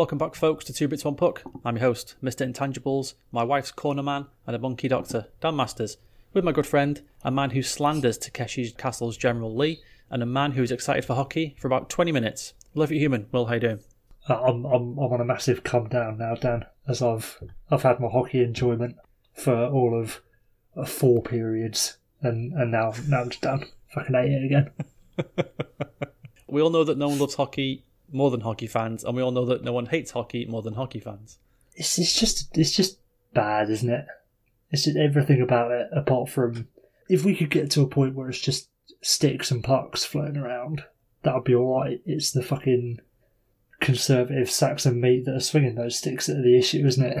Welcome back, folks, to Two Bits One Puck. I'm your host, Mr. Intangibles, my wife's corner man, and a monkey doctor, Dan Masters, with my good friend, a man who slanders Takeshi Castle's General Lee, and a man who is excited for hockey for about 20 minutes. Love you, human. Will, how you doing? I'm on a massive calm down now, Dan, as I've had my hockey enjoyment for all of 4 periods, and now I'm just done. Fucking hate it again. We all know that no one loves hockey more than hockey fans, and we all know that no one hates hockey more than hockey fans. It's just bad, isn't it? It's just everything about it, apart from if we could get to a point where it's just sticks and pucks floating around, that would be alright. It's the fucking conservative sacks of meat that are swinging those sticks that are the issue, isn't it?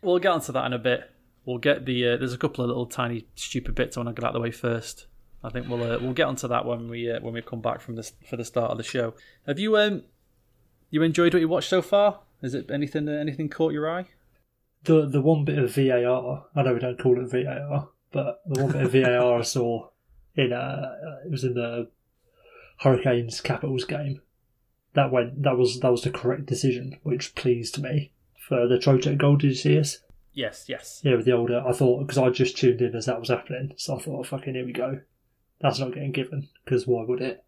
We'll get onto that in a bit. We'll get the there's a couple of little tiny stupid bits I want to get out of the way first. I think we'll get onto that when we come back from this for the start of the show. Have you you enjoyed what you watched so far? Is it anything caught your eye? The one bit of VAR. I know we don't call it VAR, but the one bit of VAR I saw it was in the Hurricanes Capitals game. That was the correct decision, which pleased me. For the Trocheck goal, did you see us? Yes. Yeah, with the older, I thought, because I just tuned in as that was happening, so I thought, oh, fucking here we go. That's not getting given, because why would it?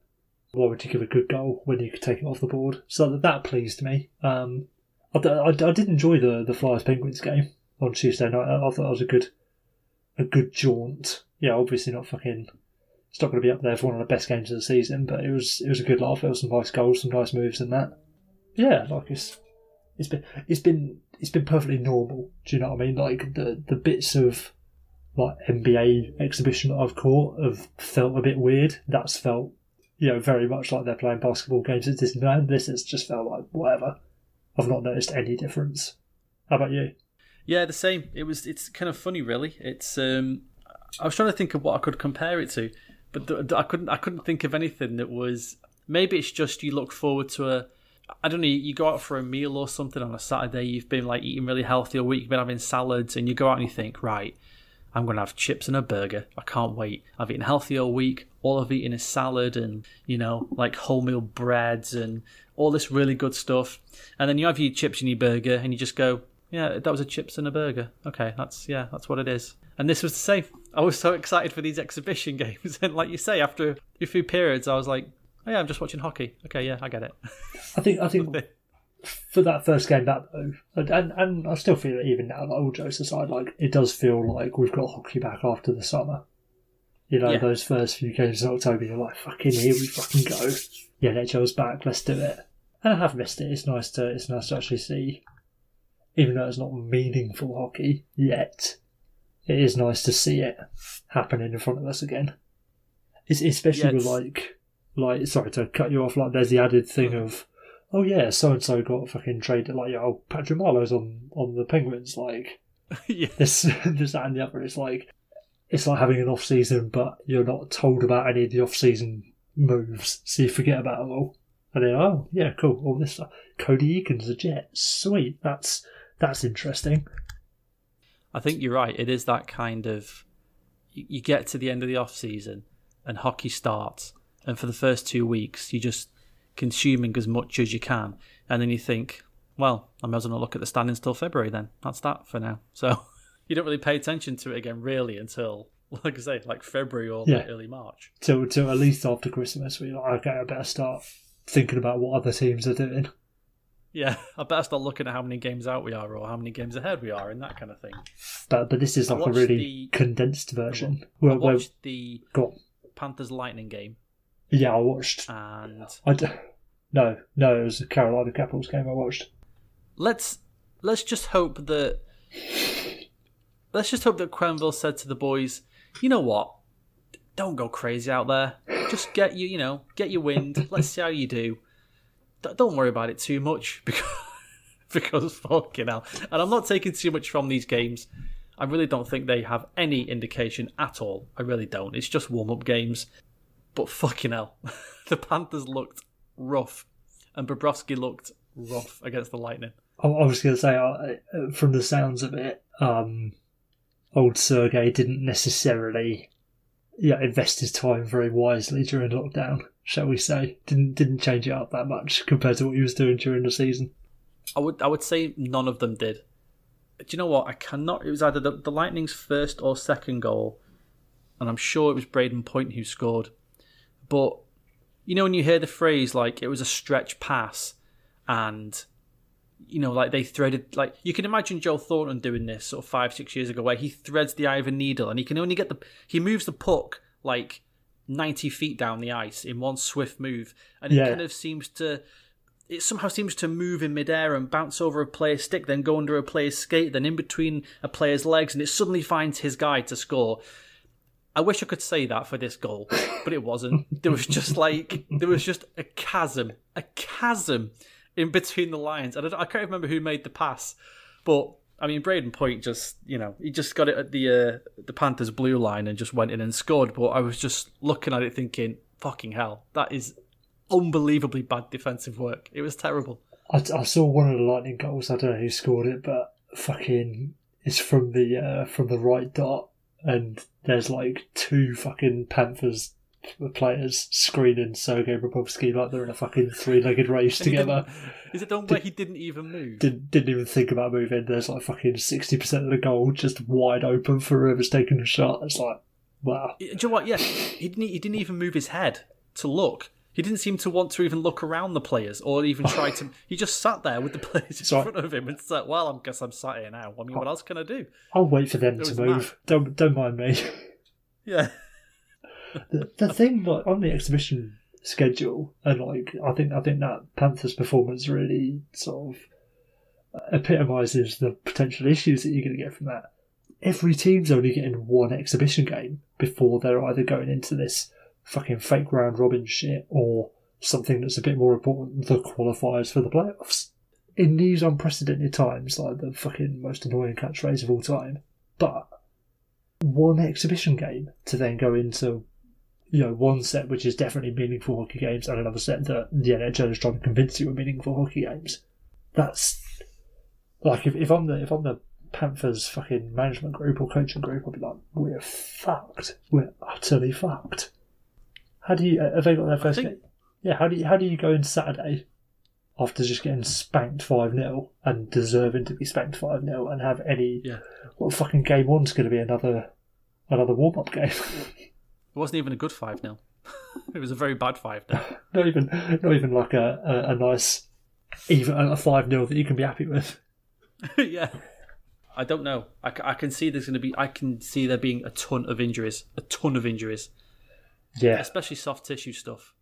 Why would you give a good goal when you could take it off the board? So that pleased me. I did enjoy the Flyers-Penguins game on Tuesday night. I thought it was a good jaunt. Yeah, obviously it's not going to be up there for one of the best games of the season, but it was a good laugh. There was some nice goals, some nice moves and that. Yeah, like it's been perfectly normal. Do you know what I mean? Like the bits of like NBA exhibition that I've caught have felt a bit weird. That's felt, very much like they're playing basketball games at Disneyland. This has just felt like whatever. I've not noticed any difference. How about you? Yeah, the same. It's kind of funny, really. It's I was trying to think of what I could compare it to, but I couldn't think of anything that was. Maybe it's just you look forward to I don't know, you go out for a meal or something on a Saturday, you've been like eating really healthy all week, you've been having salads, and you go out and you think, right, I'm going to have chips and a burger. I can't wait. I've eaten healthy all week. All I've eaten is salad and, like wholemeal breads and all this really good stuff. And then you have your chips and your burger and you just go, yeah, that was a chips and a burger. Okay, that's what it is. And this was the same. I was so excited for these exhibition games. And like you say, after a few periods, I was like, oh yeah, I'm just watching hockey. Okay, yeah, I get it. I think for that first game, that though, and I still feel it even now. Like, all jokes aside, like it does feel like we've got hockey back after the summer. Those first few games in October, you're like, fucking here we fucking go. Yeah, NHL's back. Let's do it. And I have missed it. It's nice to actually see, even though it's not meaningful hockey yet. It is nice to see it happening in front of us again. Especially, sorry to cut you off, like there's the added thing of, oh yeah, so-and-so got fucking traded, like, oh, Patrick Marleau's on the Penguins, like, yeah. This, that and the other, it's like having an off-season, but you're not told about any of the off-season moves, so you forget about it all. And then, oh, yeah, cool, all this stuff. Cody Eakin's a Jet, sweet, that's interesting. I think you're right, it is that kind of, you get to the end of the off-season, and hockey starts, and for the first 2 weeks, you just consuming as much as you can, and then you think, well, I might as well not look at the standings till February then. That's that for now. So you don't really pay attention to it again really until, like I say, like February or early March. Till at least after Christmas, we're like, okay, I better start thinking about what other teams are doing. Yeah, I better start looking at how many games out we are or how many games ahead we are and that kind of thing. But this is like a really condensed version. I watched the Panthers Lightning game. Yeah, I watched. And it was the Carolina Capitals game I watched. Let's just hope that Quenville said to the boys, you know what? Don't go crazy out there. Just get your wind. Let's see how you do. Don't worry about it too much because fucking hell. And I'm not taking too much from these games. I really don't think they have any indication at all. I really don't. It's just warm-up games. But fucking hell, the Panthers looked rough, and Bobrovsky looked rough against the Lightning. I was going to say, from the sounds of it, old Sergei didn't necessarily invest his time very wisely during lockdown, shall we say. Didn't change it up that much compared to what he was doing during the season. I would say none of them did. Do you know what? I cannot. It was either the Lightning's first or second goal, and I'm sure it was Brayden Point who scored. But you know, when you hear the phrase like it was a stretch pass, and you know, like they threaded, like you can imagine Joe Thornton doing this sort of 5-6 years ago, where he threads the eye of a needle, and he can only get he moves the puck like 90 feet down the ice in one swift move, and it kind of seems to. It somehow seems to move in midair and bounce over a player's stick, then go under a player's skate, then in between a player's legs, and it suddenly finds his guy to score. I wish I could say that for this goal, but it wasn't. There was just a chasm in between the lines. And I can't remember who made the pass, but I mean, Brayden Point just, you know, he just got it at the Panthers' blue line and just went in and scored. But I was just looking at it thinking, fucking hell, that is unbelievably bad defensive work. It was terrible. I saw one of the Lightning goals. I don't know who scored it, but fucking it's from the right dot, and there's like two fucking Panthers players screening Sergei Bobrovsky like they're in a fucking three-legged race together. Is it the one where he didn't even move? Didn't even think about moving. There's like fucking 60% of the goal just wide open for whoever's taking the shot. It's like, wow. Do you know what? Yeah, he didn't even move his head to look. He didn't seem to want to even look around the players or even try to... He just sat there with the players in front of him and said, well, I guess I'm sat here now. I mean, what else can I do? I'll wait for them to move. Don't mind me. Yeah. The thing, like, on the exhibition schedule, and like I think that Panthers performance really sort of epitomises the potential issues that you're going to get from that. Every team's only getting one exhibition game before they're either going into this fucking fake round robin shit or something that's a bit more important, the qualifiers for the playoffs. In these unprecedented times, like the fucking most annoying catchphrase of all time, but one exhibition game to then go into, you know, one set which is definitely meaningful hockey games and another set that the NHL is trying to convince you are meaningful hockey games. That's like if I'm the Panthers fucking management group or coaching group, I'd be like, we're fucked. We're utterly fucked. Have they got their first game? Yeah, how do you go in Saturday after just getting spanked 5-0 and deserving to be spanked 5-0 and have any... Yeah. Well, fucking game one's going to be another warm-up game. It wasn't even a good 5-0. It was a very bad 5-0. Not even like a nice... Even a 5-0 that you can be happy with. Yeah. I don't know. I can see there's going to be... I can see there being a ton of injuries. Yeah, especially soft tissue stuff.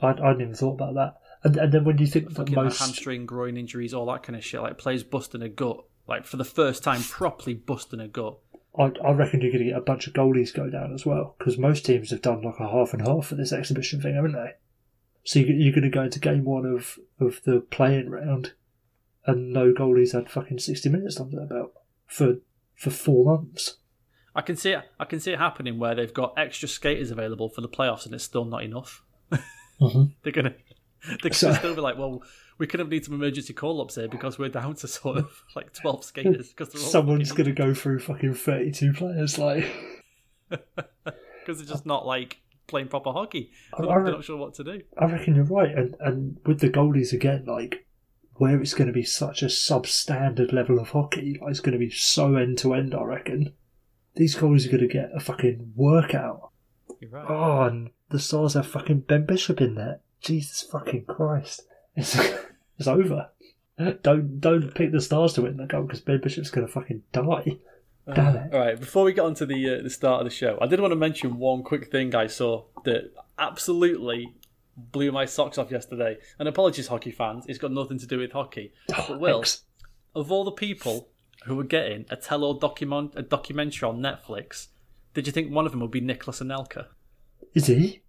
I hadn't even thought about that. And then when you think that most like hamstring, groin injuries, all that kind of shit, like players busting a gut, like for the first time properly busting a gut. I reckon you're going to get a bunch of goalies go down as well, because most teams have done like a half and half for this exhibition thing, haven't they? So you're going to go into game one of the playing round, and no goalies had fucking 60 minutes under their belt for 4 months. I can see it happening where they've got extra skaters available for the playoffs and it's still not enough. Mm-hmm. They're gonna still be like, well, we could have need some emergency call-ups here because we're down to sort of like 12 skaters. Cause they're all someone's gonna go through fucking 32 players, like because they're just not like playing proper hockey. They're not sure what to do. I reckon you're right, and with the goalies again, like where it's going to be such a substandard level of hockey, like it's going to be so end to end. I reckon. These goalies are going to get a fucking workout. You're right. Oh, and the Stars have fucking Ben Bishop in there. Jesus fucking Christ. It's over. Don't pick the Stars to win that goal because Ben Bishop's going to fucking die. Damn it. All right, before we get on to the start of the show, I did want to mention one quick thing I saw that absolutely blew my socks off yesterday. And apologies, hockey fans. It's got nothing to do with hockey. But Will, of all the people who were getting a tell-all a documentary on Netflix, did you think one of them would be Nicolas Anelka? Is he?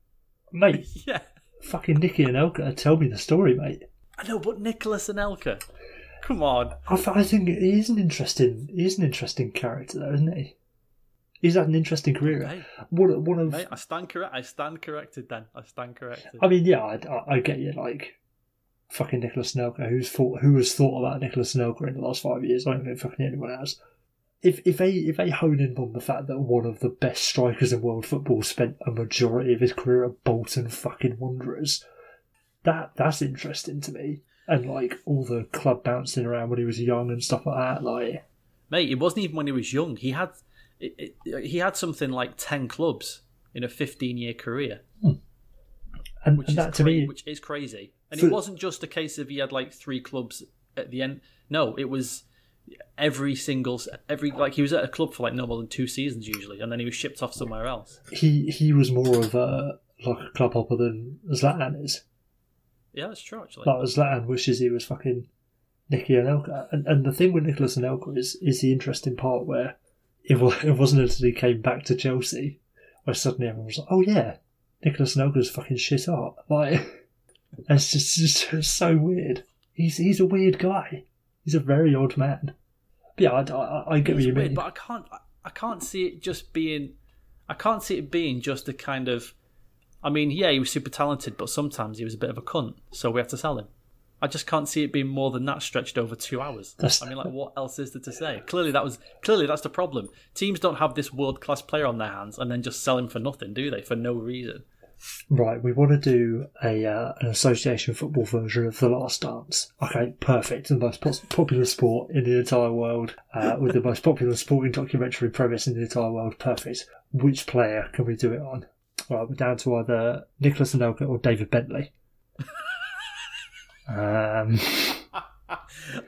Mate. Yeah. Fucking Nicky Anelka, tell me the story, mate. I know, but Nicolas Anelka. Come on. I think he is an interesting character, though, isn't he? He's had an interesting career. Hey, mate, I stand corrected. I mean, yeah, I get you, like... Fucking Nicolas Anelka, who has thought about Nicolas Anelka in the last 5 years? I don't think fucking anyone has. If they hone in on the fact that one of the best strikers in world football spent a majority of his career at Bolton fucking Wanderers, that's interesting to me. and like all the club bouncing around when he was young and stuff like that. Like, mate, it wasn't even when he was young. He had he had something like 10 clubs in a 15-year career, which is crazy. And it wasn't just a case of he had like 3 clubs at the end. No, it was every like he was at a club for like no more than 2 seasons usually, and then he was shipped off somewhere else. He was more of a like a club hopper than Zlatan is. Yeah, that's true, actually. Like, Zlatan wishes he was fucking Nicky Anelka. And the thing with Nicolas Anelka is the interesting part where it wasn't until he came back to Chelsea where suddenly everyone was like, oh yeah, Nicolas Anelka's fucking shit art. Like, it's just so weird. He's a weird guy. He's a very odd man. But yeah, I get what you mean. But I can't see it just being... I can't see it being just a kind of... I mean, yeah, he was super talented, but sometimes he was a bit of a cunt, so we had to sell him. I just can't see it being more than that stretched over 2 hours. I mean, like, what else is there to say? Clearly, that's the problem. Teams don't have this world-class player on their hands and then just sell him for nothing, do they? For no reason. Right, we want to do an association football version of The Last Dance. Okay, perfect. The most popular sport in the entire world, with the most popular sporting documentary premise in the entire world. Perfect. Which player can we do it on? Right, we're down to either Nicolas Anelka or David Bentley. Do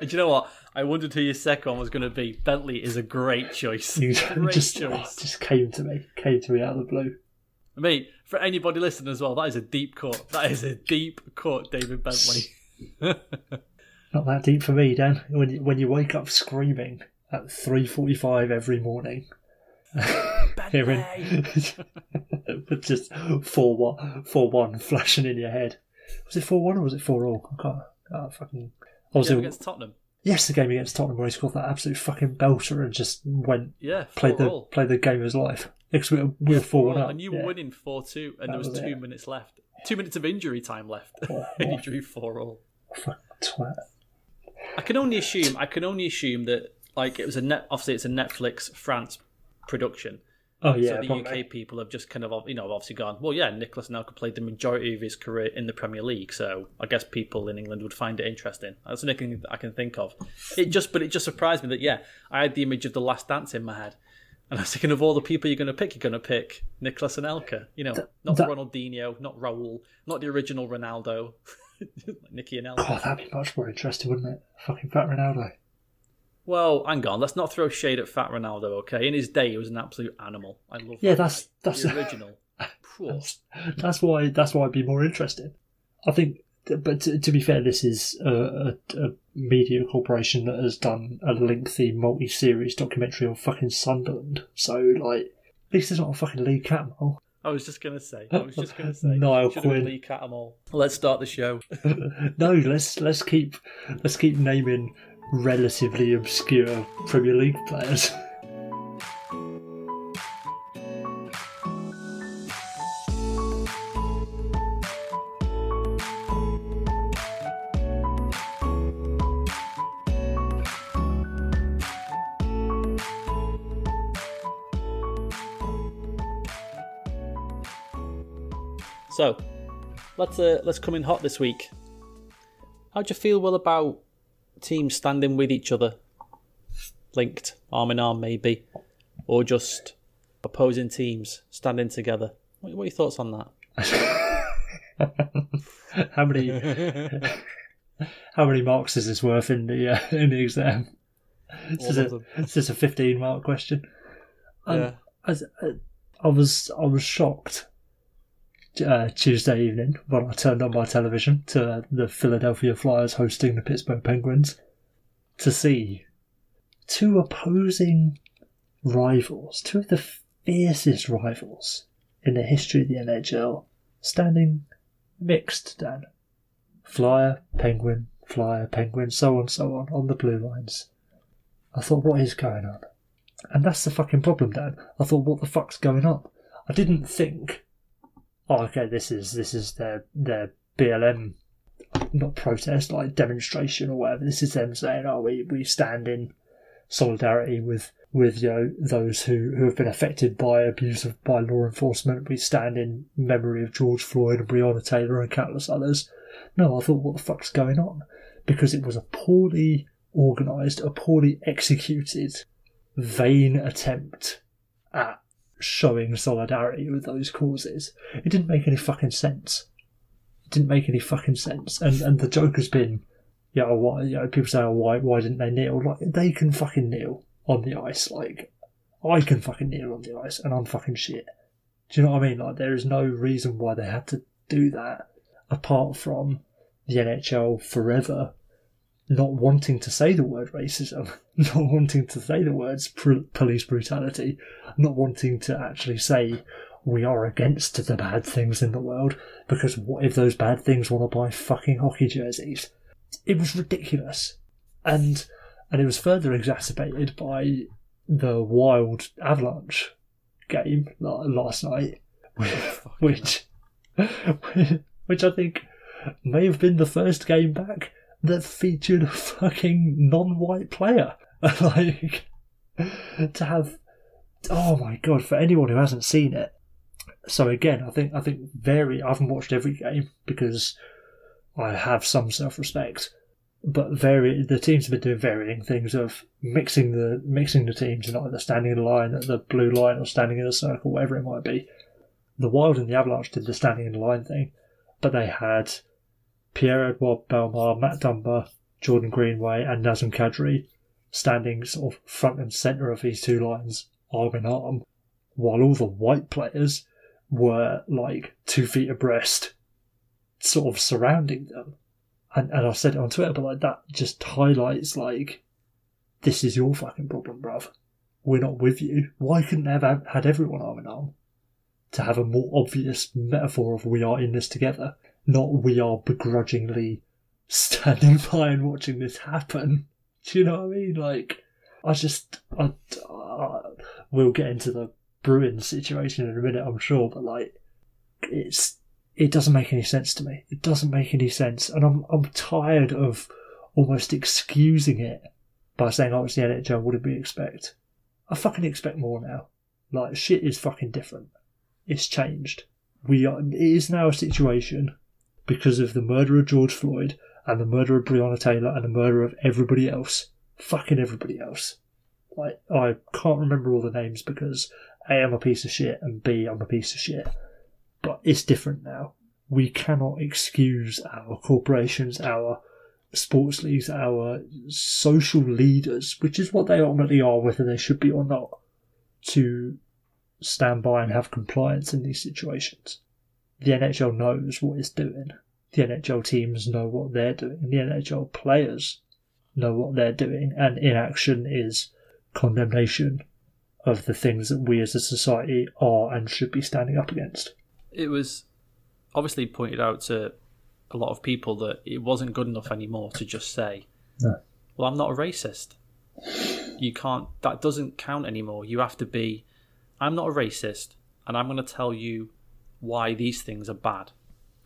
you know what? I wondered who your second one was going to be. Bentley is a great choice. Great choice. Just came to me out of the blue. I mean, for anybody listening as well, that is a deep cut. That is a deep cut, David Bentley. Not that deep for me, Dan. When you wake up screaming at 3:45 every morning. Hearing just 4-1 flashing in your head. Was it 4-1 or was it 4-0? I was against Tottenham. Yes, the game against Tottenham where he scored that absolute fucking belter and just went played the game of his life. Because we were 4-1 up. And you were winning 4-2 and there was 2 minutes left. 2 minutes of injury time left. And you drew 4-4. Fucking twat. I can only assume that like it was obviously it's a Netflix France production. Oh yeah. So the probably. UK people have just kind of, you know, obviously gone, well yeah, Nicolas Anelka played the majority of his career in the Premier League, so I guess people in England would find it interesting. That's the only thing I can think of. It just surprised me that yeah, I had the image of The Last Dance in my head. And I was thinking of all the people you're gonna pick Nicolas Anelka. You know, not Ronaldinho, not Raul, not the original Ronaldo. Nicky Anelka. Oh, that'd be much more interesting, wouldn't it? Fucking fat Ronaldo. Well, hang on. Let's not throw shade at fat Ronaldo, okay? In his day, he was an absolute animal. I love. Yeah, that's the original. That's why it'd be more interesting, I think. But to be fair, this is a media corporation that has done a lengthy multi-series documentary on fucking Sunderland. So, like, at least it's not a fucking Lee Cattermole. I was just gonna say. Niall Quinn. Lee Cattermole. Let's start the show. No, let's keep naming relatively obscure Premier League players. So, let's come in hot this week. How do you feel, Will, about teams standing with each other, linked arm in arm maybe, or just opposing teams standing together? What are your thoughts on that? How many marks is this worth in the exam? Is this a 15 mark question? Yeah. I was shocked Tuesday evening when I turned on my television to the Philadelphia Flyers hosting the Pittsburgh Penguins to see two opposing rivals, two of the fiercest rivals in the history of the NHL, standing mixed, Dan. Flyer, Penguin, so on the blue lines. I thought, what is going on? And that's the fucking problem, Dan. I thought, what the fuck's going on? I didn't think... oh, okay, this is their BLM, not protest, like demonstration or whatever. This is them saying, oh, we stand in solidarity with you know, those who have been affected by abuse by law enforcement. We stand in memory of George Floyd and Breonna Taylor and countless others. No, I thought, what the fuck's going on? because it was a poorly organised, a poorly executed, vain attempt at showing solidarity with those causes. It didn't make any fucking sense. And the joke has been, people say, why didn't they kneel? Like, they can fucking kneel on the ice. Like, I can fucking kneel on the ice, and I'm fucking shit. Do you know what I mean? Like, there is no reason why they had to do that, apart from the NHL forever not wanting to say the word racism, not wanting to say the words police brutality, not wanting to actually say we are against the bad things in the world, because what if those bad things want to buy fucking hockey jerseys? It was ridiculous. And it was further exacerbated by the Wild Avalanche game last night, which I think may have been the first game back that featured a fucking non-white player. Like, to have... Oh my god, for anyone who hasn't seen it. So again, I haven't watched every game because I have some self-respect, but the teams have been doing varying things of mixing the teams and either standing in a line at the blue line or standing in a circle, whatever it might be. The Wild and the Avalanche did the standing in line thing, but they had Pierre-Edouard Bellemare, Matt Dumba, Jordan Greenway and Nazem Kadri standing sort of front and centre of these two lines, arm in arm, while all the white players were like 2 feet abreast, sort of surrounding them. And I said it on Twitter, but like, that just highlights, like, this is your fucking problem, bruv. We're not with you. Why couldn't they have had everyone arm in arm? To have a more obvious metaphor of we are in this together, not we are begrudgingly standing by and watching this happen. Do you know what I mean? Like, we'll get into the Bruins situation in a minute, I'm sure, but like, it doesn't make any sense to me. It doesn't make any sense, and I'm tired of almost excusing it by saying, "Oh, it's the NHL. What did we expect?" I fucking expect more now. Like, shit is fucking different. It's changed. It is now a situation because of the murder of George Floyd and the murder of Breonna Taylor and the murder of everybody else. Fucking everybody else. Like, I can't remember all the names because A, I'm a piece of shit, and B, I'm a piece of shit. But it's different now. We cannot excuse our corporations, our sports leagues, our social leaders, which is what they ultimately are, whether they should be or not, to stand by and have compliance in these situations. The NHL knows what it's doing. The NHL teams know what they're doing. The NHL players know what they're doing. And inaction is condemnation of the things that we as a society are and should be standing up against. It was obviously pointed out to a lot of people that it wasn't good enough anymore to just say, no. Well, I'm not a racist. You can't, that doesn't count anymore. You have to be, I'm not a racist, and I'm going to tell you why these things are bad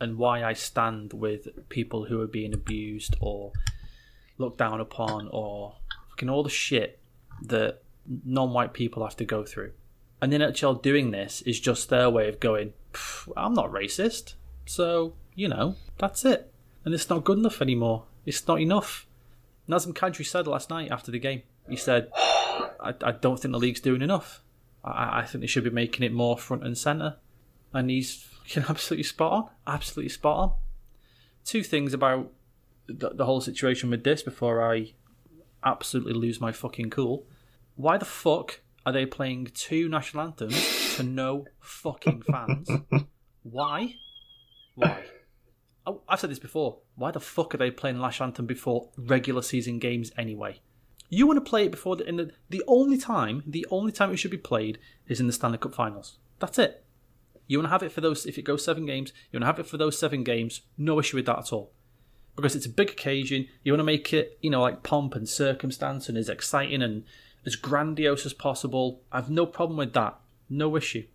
and why I stand with people who are being abused or looked down upon or fucking all the shit that non-white people have to go through. And the NHL doing this is just their way of going, I'm not racist, so, you know, that's it. And it's not good enough anymore. It's not enough. Nazem Kadri said last night after the game, he said, I don't think the league's doing enough. I think they should be making it more front and centre. And he's absolutely spot on. Absolutely spot on. Two things about the whole situation with this before I absolutely lose my fucking cool. Why the fuck are they playing two national anthems to no fucking fans? Why? Oh, I've said this before. Why the fuck are they playing the national anthem before regular season games anyway? You want to play it before the only time it should be played is in the Stanley Cup Finals. That's it. You want to have it for those, if it goes 7 games, you want to have it for those 7 games, no issue with that at all. Because it's a big occasion, you want to make it, you know, like pomp and circumstance and as exciting and as grandiose as possible. I've no problem with that. No issue.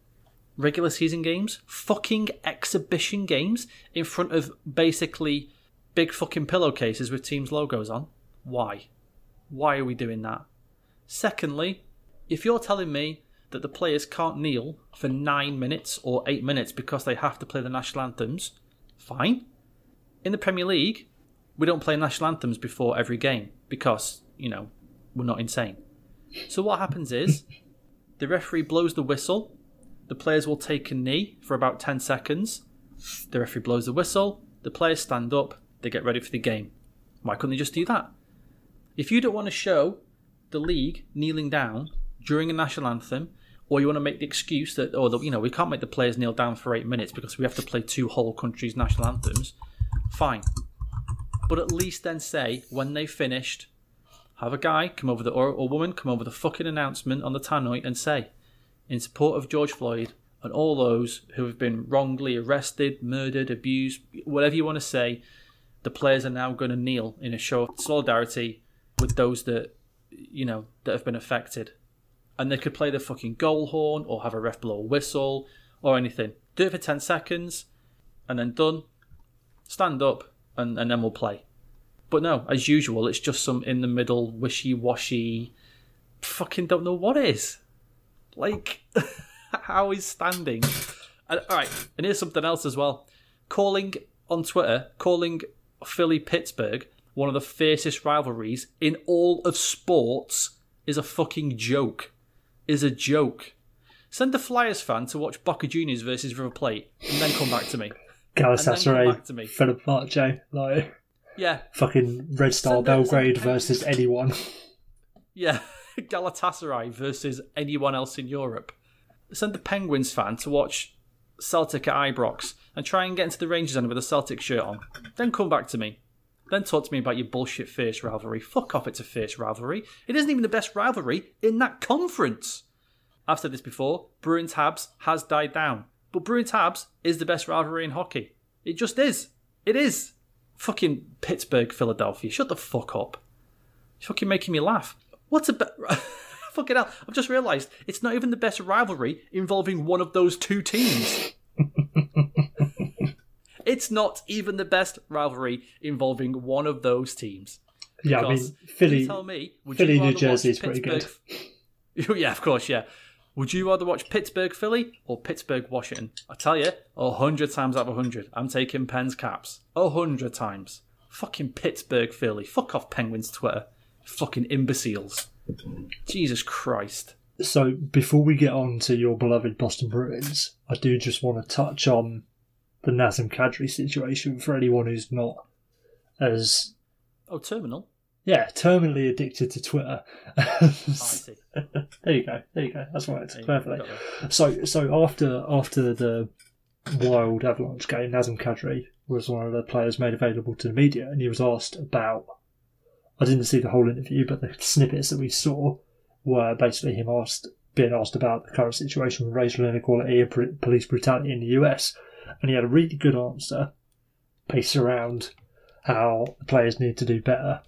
Regular season games, fucking exhibition games in front of basically big fucking pillowcases with teams' logos on. Why? Why are we doing that? Secondly, if you're telling me that the players can't kneel for 9 minutes or 8 minutes because they have to play the national anthems, fine. In the Premier League, we don't play national anthems before every game because, you know, we're not insane. So what happens is the referee blows the whistle. The players will take a knee for about 10 seconds. The referee blows the whistle. The players stand up. They get ready for the game. Why couldn't they just do that? If you don't want to show the league kneeling down during a national anthem, or you want to make the excuse that, oh, you know, we can't make the players kneel down for 8 minutes because we have to play two whole countries' national anthems, fine. But at least then say, when they've finished, have a guy come over the, or woman come over the fucking announcement on the tannoy and say, in support of George Floyd and all those who have been wrongly arrested, murdered, abused, whatever you want to say, the players are now going to kneel in a show of solidarity with those that, you know, that have been affected. And they could play the fucking goal horn or have a ref blow a whistle or anything. Do it for 10 seconds and then done. Stand up and then we'll play. But no, as usual, it's just some in-the-middle, wishy-washy, fucking don't know what is. Like, how is standing? And, all right, and here's something else as well. Calling on Twitter, calling Philly-Pittsburgh one of the fiercest rivalries in all of sports is a fucking joke. Is a joke. Send a Flyers fan to watch Boca Juniors versus River Plate and then come back to me. Galatasaray, Fenerbahce, like, yeah, fucking Red Star Belgrade versus anyone. Yeah, Galatasaray versus anyone else in Europe. Send the Penguins fan to watch Celtic at Ibrox and try and get into the Rangers end with a Celtic shirt on. Then come back to me. Then talk to me about your bullshit fierce rivalry. Fuck off, it's a fierce rivalry. It isn't even the best rivalry in that conference. I've said this before, Bruins Habs has died down. But Bruins Habs is the best rivalry in hockey. It just is. It is. Fucking Pittsburgh, Philadelphia. Shut the fuck up. You're fucking making me laugh. What's a fucking hell. I've just realised it's not even the best rivalry involving one of those two teams. It's not even the best rivalry involving one of those teams. Yeah, I mean, Philly, New Jersey is pretty good. Yeah, of course, yeah. Would you rather watch Pittsburgh, Philly or Pittsburgh, Washington? I tell you, 100 times out of 100, I'm taking Penn's Caps. 100 times. Fucking Pittsburgh, Philly. Fuck off Penguins Twitter. Fucking imbeciles. Jesus Christ. So before we get on to your beloved Boston Bruins, I do just want to touch on the Nazem Kadri situation for anyone who's not as... Oh, terminal? Yeah, terminally addicted to Twitter. I see. There you go. That's right. Perfectly. So after the Wild Avalanche game, Nazem Kadri was one of the players made available to the media, and he was asked about... I didn't see the whole interview, but the snippets that we saw were basically him being asked about the current situation with racial inequality and police brutality in the US. And he had a really good answer based around how the players need to do better.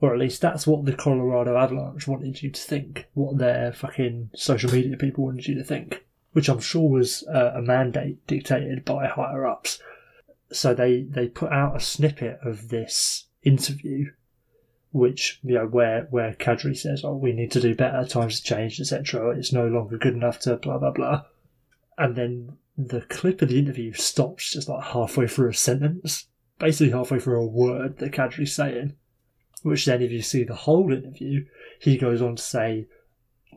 Or at least that's what the Colorado Avalanche wanted you to think, what their fucking social media people wanted you to think, which I'm sure was a mandate dictated by higher-ups. So they put out a snippet of this interview, which, you know, where Kadri says, oh, we need to do better, times have changed, etc. It's no longer good enough to blah, blah, blah. And then... the clip of the interview stops just like halfway through a sentence, basically halfway through a word that Kadri's saying, which then if you see the whole interview, he goes on to say,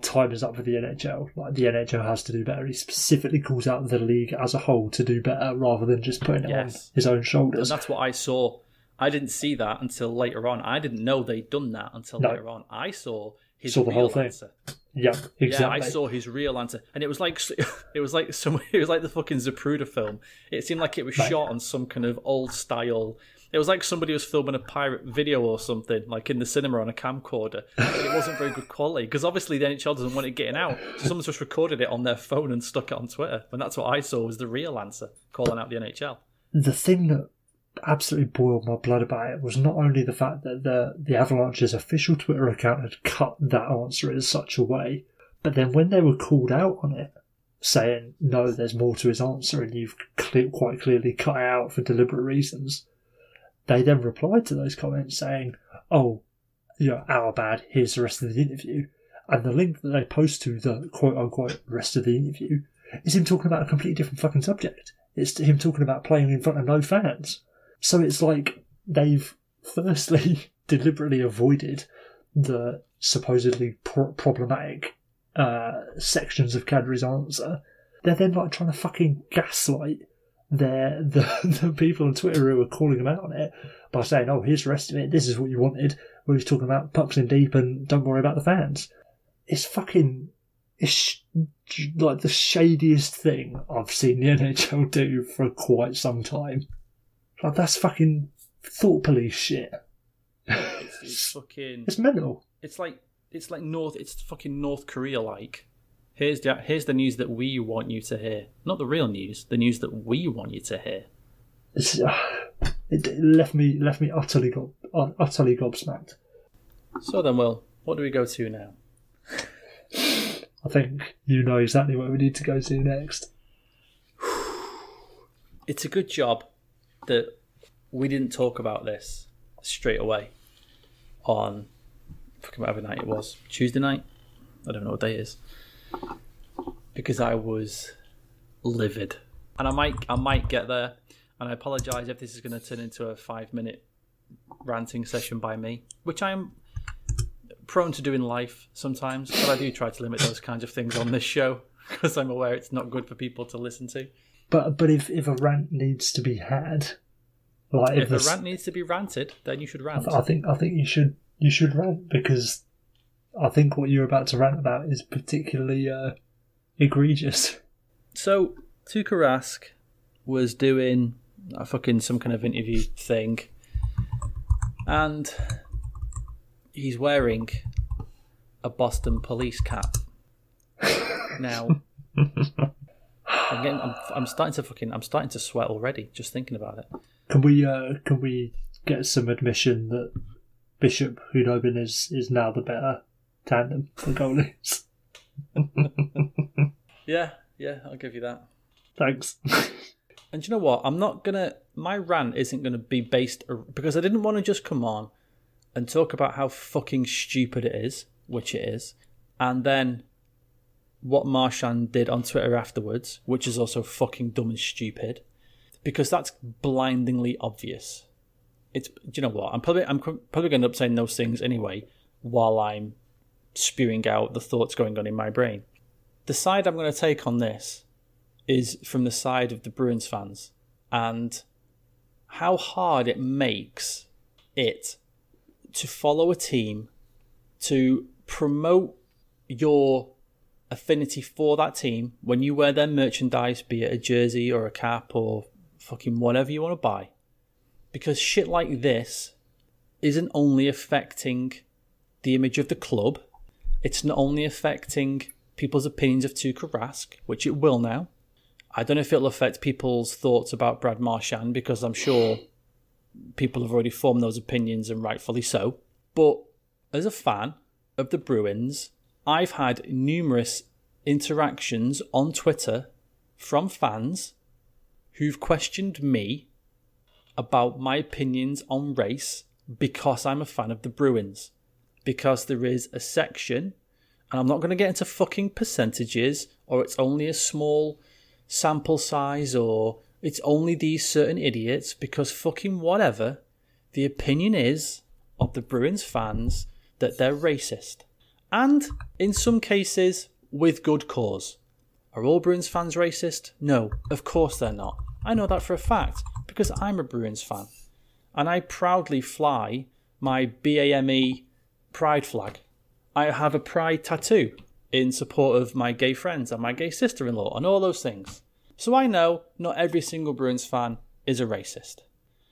time is up for the NHL. Like, the NHL has to do better. He specifically calls out the league as a whole to do better rather than just putting it on his own shoulders. And that's what I saw. I didn't see that until later on. I didn't know they'd done that until later on. I saw his real answer. Yeah, exactly. Yeah, I saw his real answer, and it was like the fucking Zapruder film. It seemed like it was shot on some kind of old style. It was like somebody was filming a pirate video or something, like in the cinema on a camcorder. It wasn't very good quality because obviously the NHL doesn't want it getting out. So someone's just recorded it on their phone and stuck it on Twitter, and that's what I saw was the real answer calling out the NHL. The thing that absolutely boiled my blood about it was not only the fact that the Avalanche's official Twitter account had cut that answer in such a way, but then when they were called out on it, saying, no, there's more to his answer and you've quite clearly cut it out for deliberate reasons, they then replied to those comments saying, oh, you know, our bad, here's the rest of the interview. And the link that they post to the quote-unquote rest of the interview is him talking about a completely different fucking subject. It's him talking about playing in front of no fans. So it's like they've firstly deliberately avoided the supposedly problematic sections of Kadri's answer. They're then like trying to fucking gaslight the people on Twitter who were calling him out on it by saying, oh, here's the rest of it, this is what you wanted, where he's talking about pucks in deep and don't worry about the fans. It's fucking... It's like the shadiest thing I've seen the NHL do for quite some time. Like, that's fucking thought police shit. It's fucking... It's mental. It's like North... It's fucking North Korea-like. Here's the news that we want you to hear. Not the real news, the news that we want you to hear. It left me utterly gobsmacked. So then, Will, what do we go to now? I think you know exactly what we need to go to next. It's a good job that we didn't talk about this straight away on whatever night it was. Tuesday night? I don't know what day it is. Because I was livid, and I might get there, and I apologise if this is going to turn into a 5-minute ranting session by me, which I'm prone to do in life sometimes, but I do try to limit those kinds of things on this show because I'm aware it's not good for people to listen to. But if a rant needs to be had, like if a rant needs to be ranted, then you should rant. I think you should rant, because I think what you're about to rant about is particularly egregious. So, Tuukka Rask was doing a fucking some kind of interview thing, and he's wearing a Boston police cap. Now, I'm starting to sweat already just thinking about it. Can we get some admission that Bishop Hudobin is now the better tandem for goalies? Yeah, I'll give you that. Thanks. And you know what? My rant isn't going to be based... Because I didn't want to just come on and talk about how fucking stupid it is, which it is, and then what Marchand did on Twitter afterwards, which is also fucking dumb and stupid, because that's blindingly obvious. It's... Do you know what? I'm probably going to end up saying those things anyway while I'm spewing out the thoughts going on in my brain. The side I'm going to take on this is from the side of the Bruins fans and how hard it makes it to follow a team, to promote your affinity for that team when you wear their merchandise, be it a jersey or a cap or fucking whatever you want to buy. Because shit like this isn't only affecting the image of the club, it's not only affecting people's opinions of Tuukka Rask, which it will now. I don't know if it'll affect people's thoughts about Brad Marchand, because I'm sure people have already formed those opinions, and rightfully so. But as a fan of the Bruins, I've had numerous interactions on Twitter from fans who've questioned me about my opinions on race because I'm a fan of the Bruins. Because there is a section... And I'm not going to get into fucking percentages, or it's only a small sample size, or it's only these certain idiots, because fucking whatever the opinion is of the Bruins fans, that they're racist. And in some cases, with good cause. Are all Bruins fans racist? No, of course they're not. I know that for a fact, because I'm a Bruins fan. And I proudly fly my BAME pride flag. I have a pride tattoo in support of my gay friends and my gay sister-in-law and all those things. So I know not every single Bruins fan is a racist.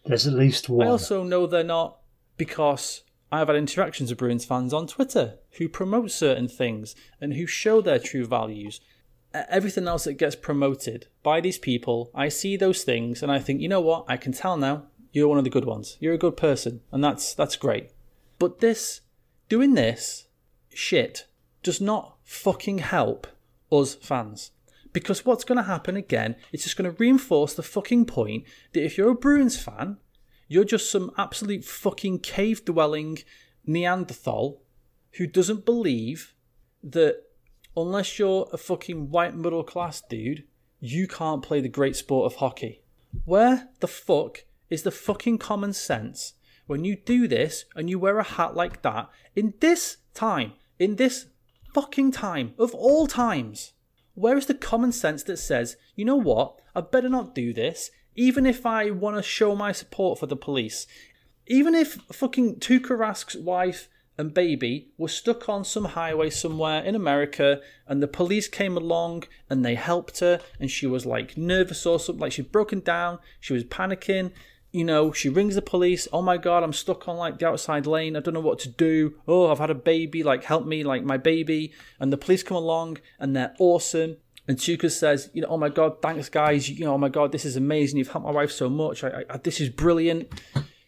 There's at least one. I also know they're not, because I've had interactions with Bruins fans on Twitter who promote certain things and who show their true values. Everything else that gets promoted by these people, I see those things and I think, you know what, I can tell now, you're one of the good ones. You're a good person, and that's great. But doing this... shit does not fucking help us fans, because what's going to happen again, it's just going to reinforce the fucking point that if you're a Bruins fan, you're just some absolute fucking cave dwelling Neanderthal who doesn't believe that unless you're a fucking white middle class dude, you can't play the great sport of hockey. Where the fuck is the fucking common sense when you do this and you wear a hat like that in this time, in this fucking time of all times, where is the common sense that says, you know what, I better not do this, even if I want to show my support for the police, even if fucking Tuukka Rask's wife and baby were stuck on some highway somewhere in America and the police came along and they helped her and she was like nervous or something, like she'd broken down, she was panicking, you know, she rings the police, oh my god, I'm stuck on like the outside lane, I don't know what to do, oh, I've had a baby, like help me, like my baby, and the police come along and they're awesome. And Tuukka says, you know, oh my god, thanks guys, you know, oh my god, this is amazing, you've helped my wife so much, I this is brilliant.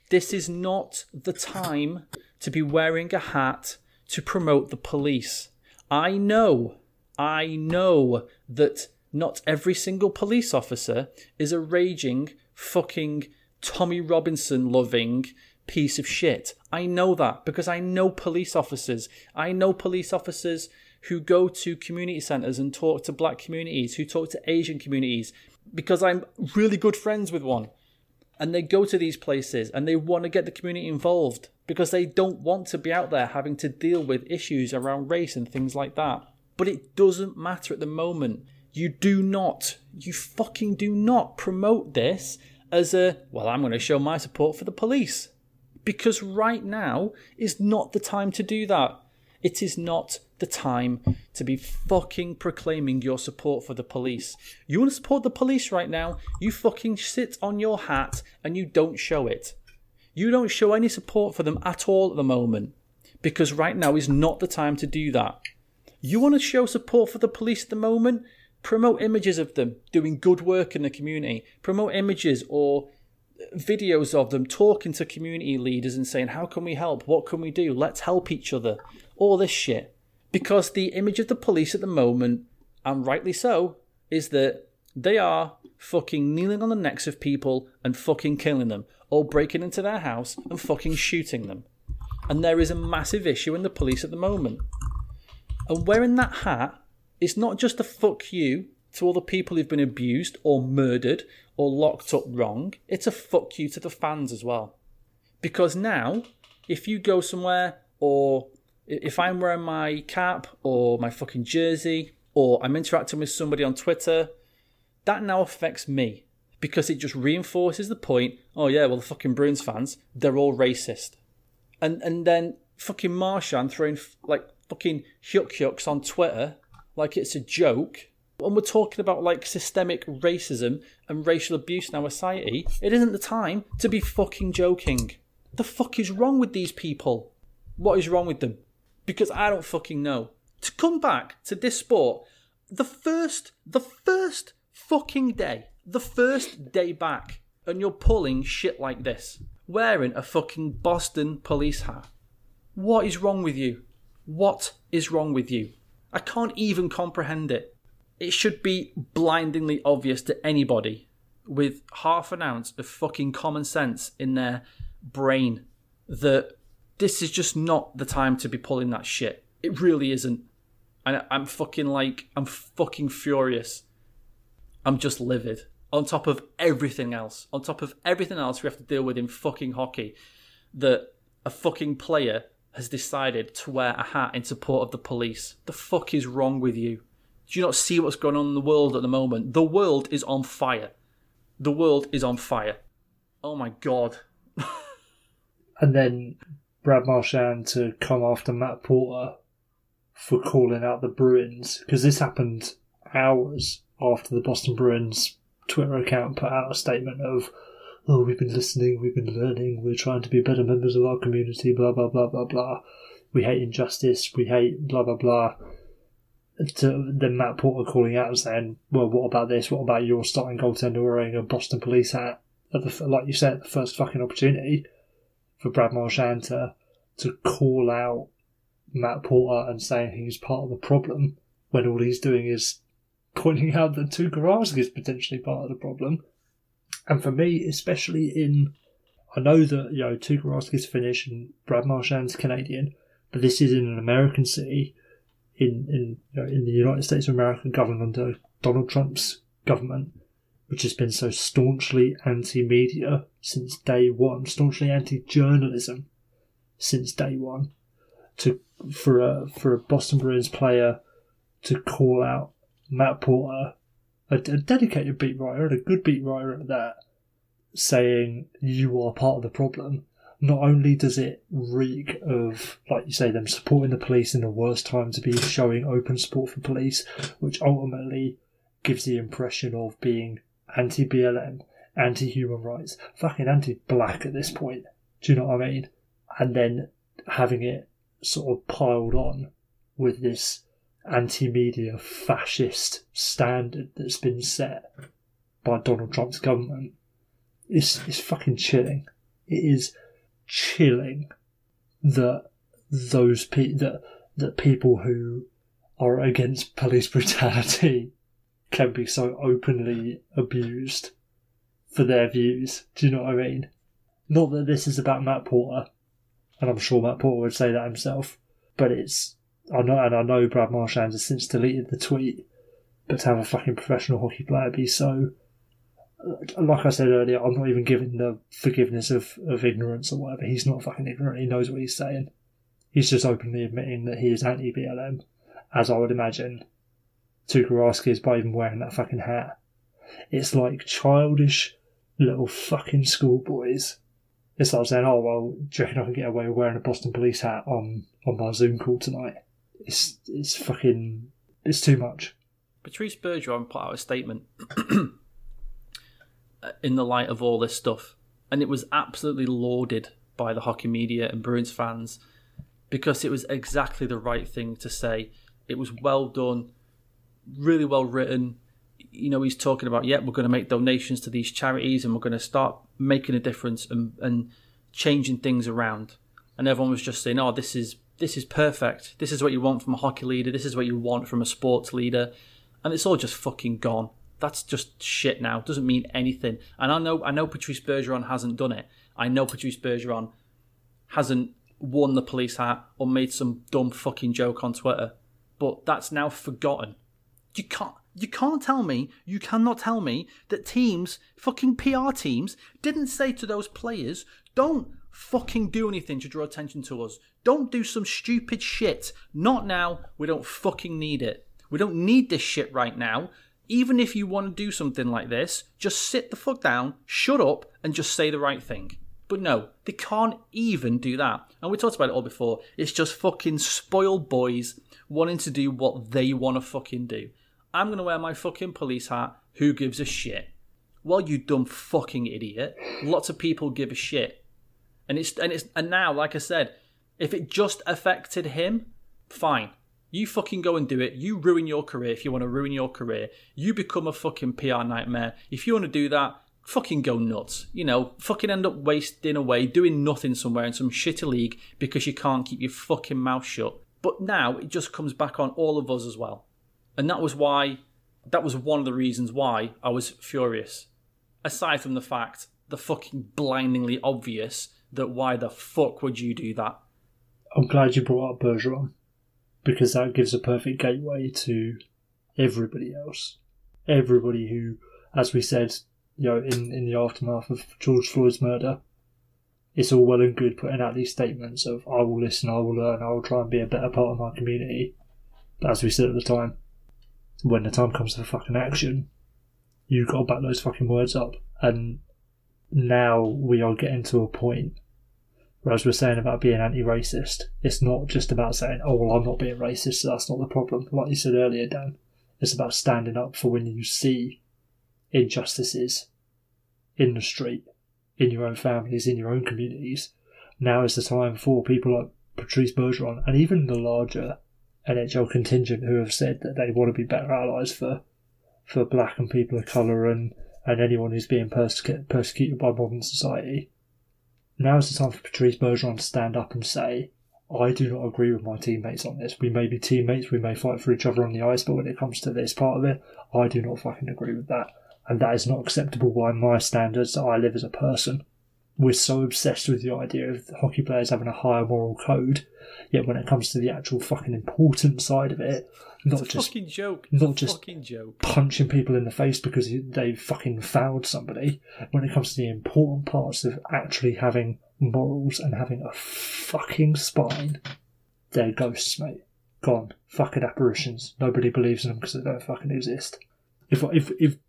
This is not the time to be wearing a hat to promote the police. I know that not every single police officer is a raging fucking Tommy Robinson loving piece of shit. I know that because I know police officers. I know police officers who go to community centres and talk to black communities, who talk to Asian communities, because I'm really good friends with one. And they go to these places and they want to get the community involved because they don't want to be out there having to deal with issues around race and things like that. But it doesn't matter at the moment. You fucking do not promote this as a, well, I'm going to show my support for the police. Because right now is not the time to do that. It is not the time to be fucking proclaiming your support for the police. You want to support the police right now? You fucking sit on your hat and you don't show it. You don't show any support for them at all at the moment because right now is not the time to do that. You want to show support for the police at the moment? Promote images of them doing good work in the community. Promote images or videos of them talking to community leaders and saying, how can we help? What can we do? Let's help each other. All this shit. Because the image of the police at the moment, and rightly so, is that they are fucking kneeling on the necks of people and fucking killing them, or breaking into their house and fucking shooting them. And there is a massive issue in the police at the moment. And wearing that hat is not just a fuck you to all the people who've been abused or murdered or locked up wrong. It's a fuck you to the fans as well. Because now, if you go somewhere or... if I'm wearing my cap or my fucking jersey or I'm interacting with somebody on Twitter, that now affects me because it just reinforces the point, oh yeah, well the fucking Bruins fans, they're all racist. And then fucking Marchand throwing like fucking hyuk-hyuks on Twitter like it's a joke. When we're talking about like systemic racism and racial abuse in our society, it isn't the time to be fucking joking. What the fuck is wrong with these people? What is wrong with them? Because I don't fucking know. To come back to this sport, the first fucking day, the first day back, and you're pulling shit like this, wearing a fucking Boston police hat. What is wrong with you? What is wrong with you? I can't even comprehend it. It should be blindingly obvious to anybody with half an ounce of fucking common sense in their brain that this is just not the time to be pulling that shit. It really isn't. And I'm fucking furious. I'm just livid. On top of everything else. On top of everything else we have to deal with in fucking hockey. That a fucking player has decided to wear a hat in support of the police. The fuck is wrong with you? Do you not see what's going on in the world at the moment? The world is on fire. The world is on fire. Oh my god. And then... Brad Marchand to come after Matt Porter for calling out the Bruins, because this happened hours after the Boston Bruins Twitter account put out a statement of, oh, we've been listening, we've been learning, we're trying to be better members of our community, blah, blah, blah, blah, blah. We hate injustice, we hate blah, blah, blah. To then Matt Porter calling out and saying, well, what about this? What about your starting goaltender wearing a Boston police hat? Like you said, the first fucking opportunity. For Brad Marchand to call out Matt Porter and saying he's part of the problem when all he's doing is pointing out that Tuukka Rask is potentially part of the problem. And for me, especially in... I know that, you know, Tuukka Rask is Finnish and Brad Marchand's Canadian, but this is in an American city, in the United States of America, governed under Donald Trump's government, which has been so staunchly anti-media since day one, staunchly anti-journalism since day one, for a Boston Bruins player to call out Matt Porter, a dedicated beat writer and a good beat writer at that, saying you are part of the problem. Not only does it reek of, like you say, them supporting the police in the worst time to be showing open support for police, which ultimately gives the impression of being anti-BLM, anti-human rights, fucking anti-black at this point. Do you know what I mean? And then having it sort of piled on with this anti-media fascist standard that's been set by Donald Trump's government is fucking chilling. It is chilling that those that people who are against police brutality can be so openly abused for their views. Do you know what I mean? Not that this is about Matt Porter, and I'm sure Matt Porter would say that himself, but it's, I know Brad Marchand has since deleted the tweet, but to have a fucking professional hockey player be so, like I said earlier, I'm not even giving the forgiveness of ignorance or whatever. He's not fucking ignorant. He knows what he's saying. He's just openly admitting that he is anti-BLM, as I would imagine Tuukka Rask is by even wearing that fucking hat. It's like childish little fucking schoolboys. It's like saying, oh, well, do you reckon I can get away with wearing a Boston police hat on my Zoom call tonight? It's fucking... it's too much. Patrice Bergeron put out a statement in the light of all this stuff, and it was absolutely lauded by the hockey media and Bruins fans because it was exactly the right thing to say. It was well done, really well written. You know, he's talking about, yeah, we're going to make donations to these charities and we're going to start making a difference and changing things around. And everyone was just saying, oh, this is perfect. This is what you want from a hockey leader. This is what you want from a sports leader. And it's all just fucking gone. That's just shit now. It doesn't mean anything. And I know Patrice Bergeron hasn't done it. I know Patrice Bergeron hasn't worn the police hat or made some dumb fucking joke on Twitter. But that's now forgotten. You cannot tell me that teams, fucking PR teams, didn't say to those players, don't fucking do anything to draw attention to us. Don't do some stupid shit. Not now. We don't fucking need it. We don't need this shit right now. Even if you want to do something like this, just sit the fuck down, shut up, and just say the right thing. But no, they can't even do that. And we talked about it all before. It's just fucking spoiled boys wanting to do what they want to fucking do. I'm going to wear my fucking police hat. Who gives a shit? Well, you dumb fucking idiot. Lots of people give a shit. And now, like I said, if it just affected him, fine. You fucking go and do it. You ruin your career if you want to ruin your career. You become a fucking PR nightmare. If you want to do that, fucking go nuts. You know, fucking end up wasting away, doing nothing somewhere in some shitty league because you can't keep your fucking mouth shut. But now it just comes back on all of us as well. And that was one of the reasons why I was furious. Aside from the fact, the fucking blindingly obvious, that why the fuck would you do that? I'm glad you brought up Bergeron, because that gives a perfect gateway to everybody else. Everybody who, as we said, you know, in the aftermath of George Floyd's murder, it's all well and good putting out these statements of, I will listen, I will learn, I will try and be a better part of my community. But as we said at the time, when the time comes for fucking action, you've got to back those fucking words up. And now we are getting to a point where, as we're saying about being anti-racist, it's not just about saying, oh, well, I'm not being racist, so that's not the problem. Like you said earlier, Dan, it's about standing up for when you see injustices in the street, in your own families, in your own communities. Now is the time for people like Patrice Bergeron and even the larger NHL contingent who have said that they want to be better allies for black and people of colour and anyone who's being persecuted by modern society. Now is the time for Patrice Bergeron to stand up and say, I do not agree with my teammates on this. We may be teammates, we may fight for each other on the ice, but when it comes to this part of it, I do not fucking agree with that. And that is not acceptable by my standards that I live as a person. we're so obsessed with the idea of hockey players having a higher moral code, yet when it comes to the actual fucking important side of it, it's not just a fucking joke. Punching people in the face because they fucking fouled somebody. When it comes to the important parts of actually having morals and having a fucking spine, they're ghosts, mate. Gone. Fucking apparitions. Nobody believes in them because they don't fucking exist. If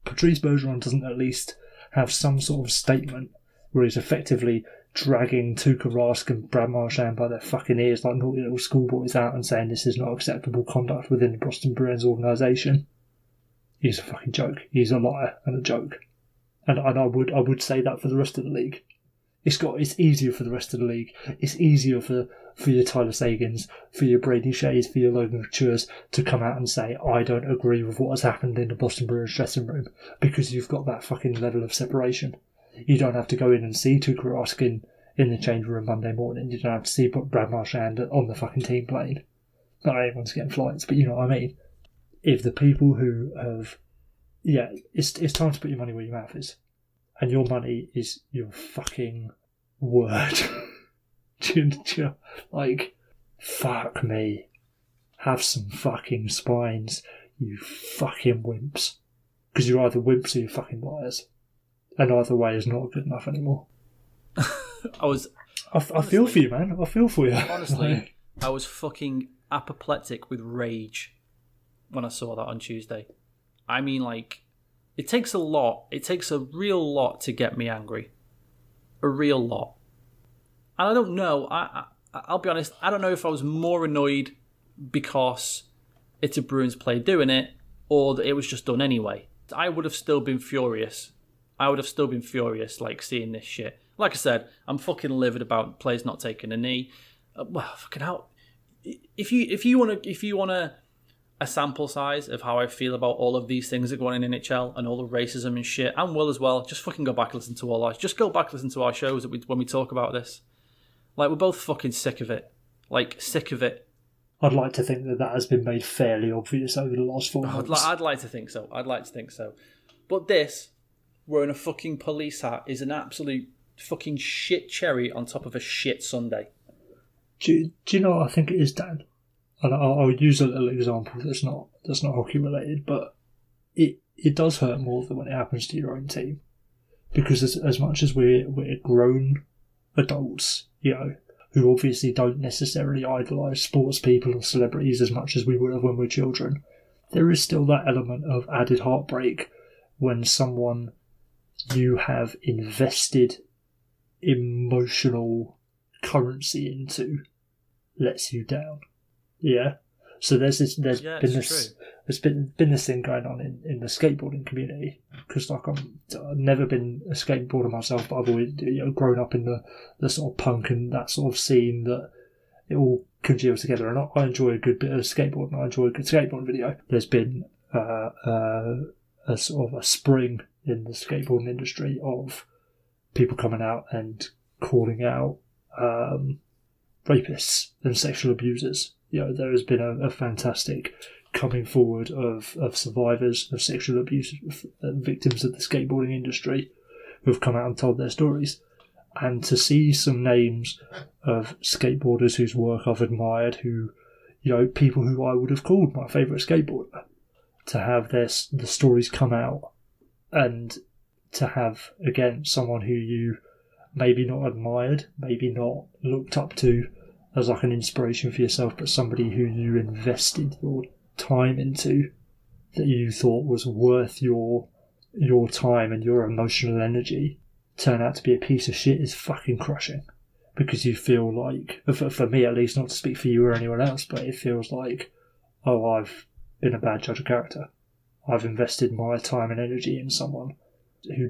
Patrice Bergeron doesn't at least have some sort of statement where he's effectively dragging Tuukka Rask and Brad Marchand by their fucking ears like naughty little schoolboys out and saying this is not acceptable conduct within the Boston Bruins organisation, he's a fucking joke. He's a liar and a joke. And I would say that for the rest of the league. It's easier for the rest of the league. It's easier for your Tyler Sagans, for your Brady Shea's, for your Logan Couture's to come out and say, I don't agree with what has happened in the Boston Bruins dressing room, because you've got that fucking level of separation. You don't have to go in and see Tuukka Rask in the change room Monday morning. You don't have to see Brad Marchand on the fucking team plane. Not everyone's getting flights, but you know what I mean. If the people who have... Yeah, it's time to put your money where your mouth is. And your money is your fucking word. Like, fuck me. Have some fucking spines, you fucking wimps. Because you're either wimps or you're fucking liars. And either way is not good enough anymore. I feel for you, man. I feel for you. Honestly, I was fucking apoplectic with rage when I saw that on Tuesday. I mean, like... It takes a lot. It takes a real lot to get me angry. A real lot. And I don't know. I'll be honest. I don't know if I was more annoyed because it's a Bruins player doing it or that it was just done anyway. I would have still been furious. Like, seeing this shit. Like I said, I'm fucking livid about players not taking a knee. Well, fucking hell. If you want to... a sample size of how I feel about all of these things that go on in NHL and all the racism and shit, and Will as well, just fucking go back and listen to all our... Just go back and listen to our shows that when we talk about this. Like, we're both fucking sick of it. Like, sick of it. I'd like to think that has been made fairly obvious over the last 4 months. I'd like to think so. But this, wearing a fucking police hat, is an absolute fucking shit cherry on top of a shit Sunday. Do you know what I think it is, Dan? And I'll use a little example that's not hockey related, but it does hurt more than when it happens to your own team, because as much as we're grown adults, you know, who obviously don't necessarily idolise sports people or celebrities as much as we would have when we're children, there is still that element of added heartbreak when someone you have invested emotional currency into lets you down. Yeah, so there's been this thing going on in the skateboarding community, because like I've never been a skateboarder myself, but I've always, you know, grown up in the sort of punk and that sort of scene that it all congeals together, and I enjoy a good bit of skateboarding. I enjoy a good skateboarding video. There's been a sort of a spring in the skateboarding industry of people coming out and calling out rapists and sexual abusers. You know, there has been a fantastic coming forward of survivors of sexual abuse, victims of the skateboarding industry, who have come out and told their stories. And to see some names of skateboarders whose work I've admired, who, you know, people who I would have called my favourite skateboarder, to have the stories come out, and to have, again, someone who you maybe not admired, maybe not looked up to, as like an inspiration for yourself, but somebody who you invested your time into, that you thought was worth your time and your emotional energy, turn out to be a piece of shit is fucking crushing. Because you feel like, for me at least, not to speak for you or anyone else, but it feels like, oh, I've been a bad judge of character. I've invested my time and energy in someone who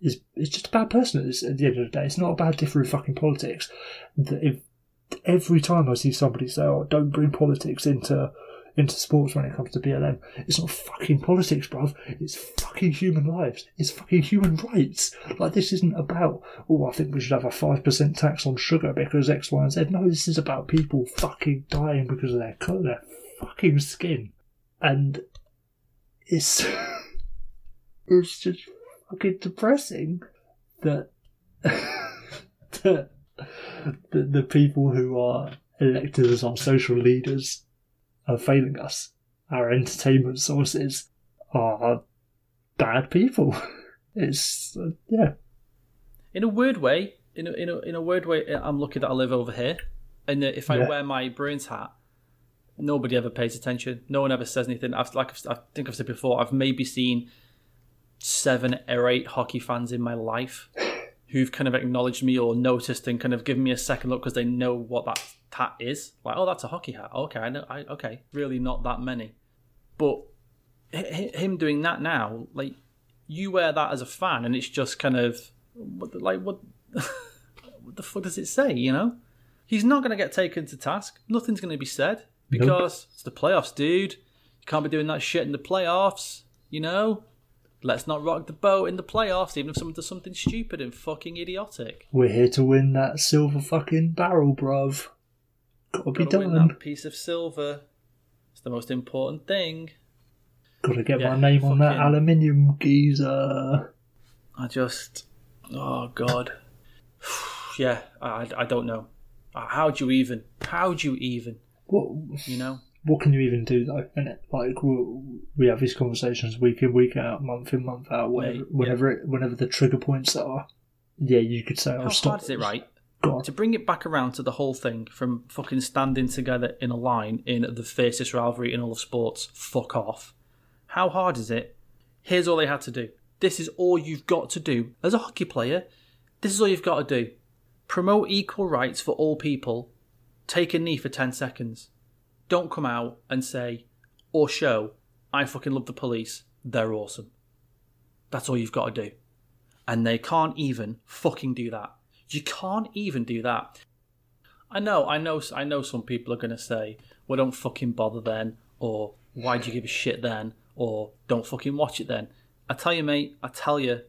is just a bad person at the end of the day. It's not about different fucking politics. Every time I see somebody say, oh, don't bring politics into sports when it comes to BLM, it's not fucking politics, bruv. It's fucking human lives. It's fucking human rights. Like, this isn't about, oh, I think we should have a 5% tax on sugar because X, Y, and Z. No, this is about people fucking dying because of their colour, their fucking skin. And it's just fucking depressing that... that the people who are elected as our social leaders are failing us. Our entertainment sources are bad people. It's yeah. In a weird way, in a weird way, I'm lucky that I live over here, and that if I wear my Bruins hat, nobody ever pays attention. No one ever says anything. I think I've said before, I've maybe seen 7 or 8 hockey fans in my life who've kind of acknowledged me or noticed and kind of given me a second look because they know what that hat is. Like, oh, that's a hockey hat. Okay, I know. Okay, really not that many. But him doing that now, like, you wear that as a fan, and it's just kind of what what the fuck does it say? You know, he's not going to get taken to task. Nothing's going to be said because it's the playoffs, dude. You can't be doing that shit in the playoffs. You know, let's not rock the boat in the playoffs, even if someone does something stupid and fucking idiotic. We're here to win that silver fucking barrel, bruv. Gotta win that piece of silver. It's the most important thing. Gotta get my name on that aluminium geezer. Oh, God. I don't know. How do you even? What, you know? What can you even do, though? Innit? Like, we have these conversations week in, week out, month in, month out, whenever the trigger points are. Yeah, you could say, I'll stop. How hard is it, right? To bring it back around to the whole thing from fucking standing together in a line in the fiercest rivalry in all of sports, fuck off. How hard is it? Here's all they had to do. This is all you've got to do. As a hockey player, this is all you've got to do. Promote equal rights for all people. Take a knee for 10 seconds. Don't come out and say, or show, I fucking love the police. They're awesome. That's all you've got to do. And they can't even fucking do that. You can't even do that. I know some people are going to say, well, don't fucking bother then, or why do you give a shit then, or don't fucking watch it then. I tell you, mate, the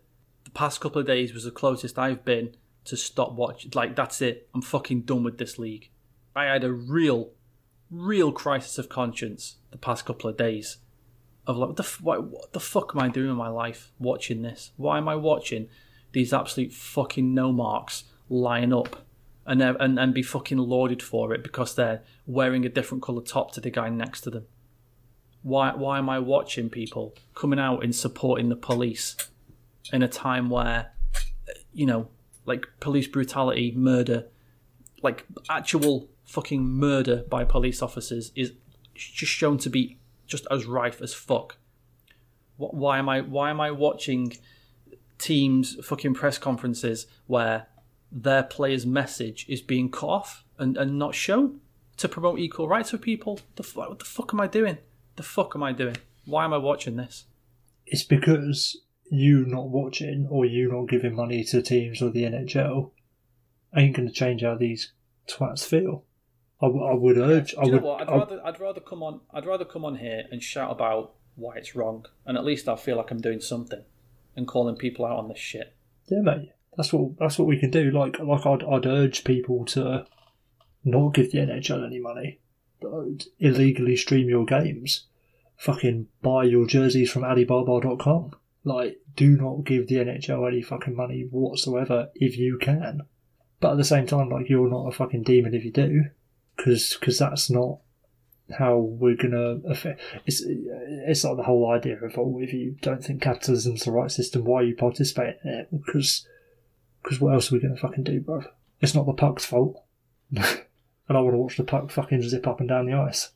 past couple of days was the closest I've been to stop watching. Like, that's it. I'm fucking done with this league. I had a real crisis of conscience the past couple of days of like, what the fuck am I doing in my life watching this? Why am I watching these absolute fucking no marks line up and be fucking lauded for it because they're wearing a different colour top to the guy next to them? Why am I watching people coming out and supporting the police in a time where, you know, like police brutality, murder, like actual fucking murder by police officers is just shown to be just as rife as fuck? Why am I watching teams' fucking press conferences where their players' message is being cut off and not shown to promote equal rights for people? What the fuck am I doing? Why am I watching this? It's because you not watching or you not giving money to teams or the NHL ain't going to change how these twats feel. I would urge. I'd rather come on here and shout about why it's wrong, and at least I feel like I'm doing something and calling people out on this shit. Yeah, mate. That's what we can do. Like I'd urge people to not give the NHL any money. Illegally stream your games, fucking buy your jerseys from Alibaba.com. Like, do not give the NHL any fucking money whatsoever if you can. But at the same time, like, you're not a fucking demon if you do, because that's not how we're gonna affect. It's like the whole idea of, oh, if you don't think capitalism's the right system, why are you participating in it? Because what else are we gonna fucking do, bruv? It's not the puck's fault. And I want to watch the puck fucking zip up and down the ice.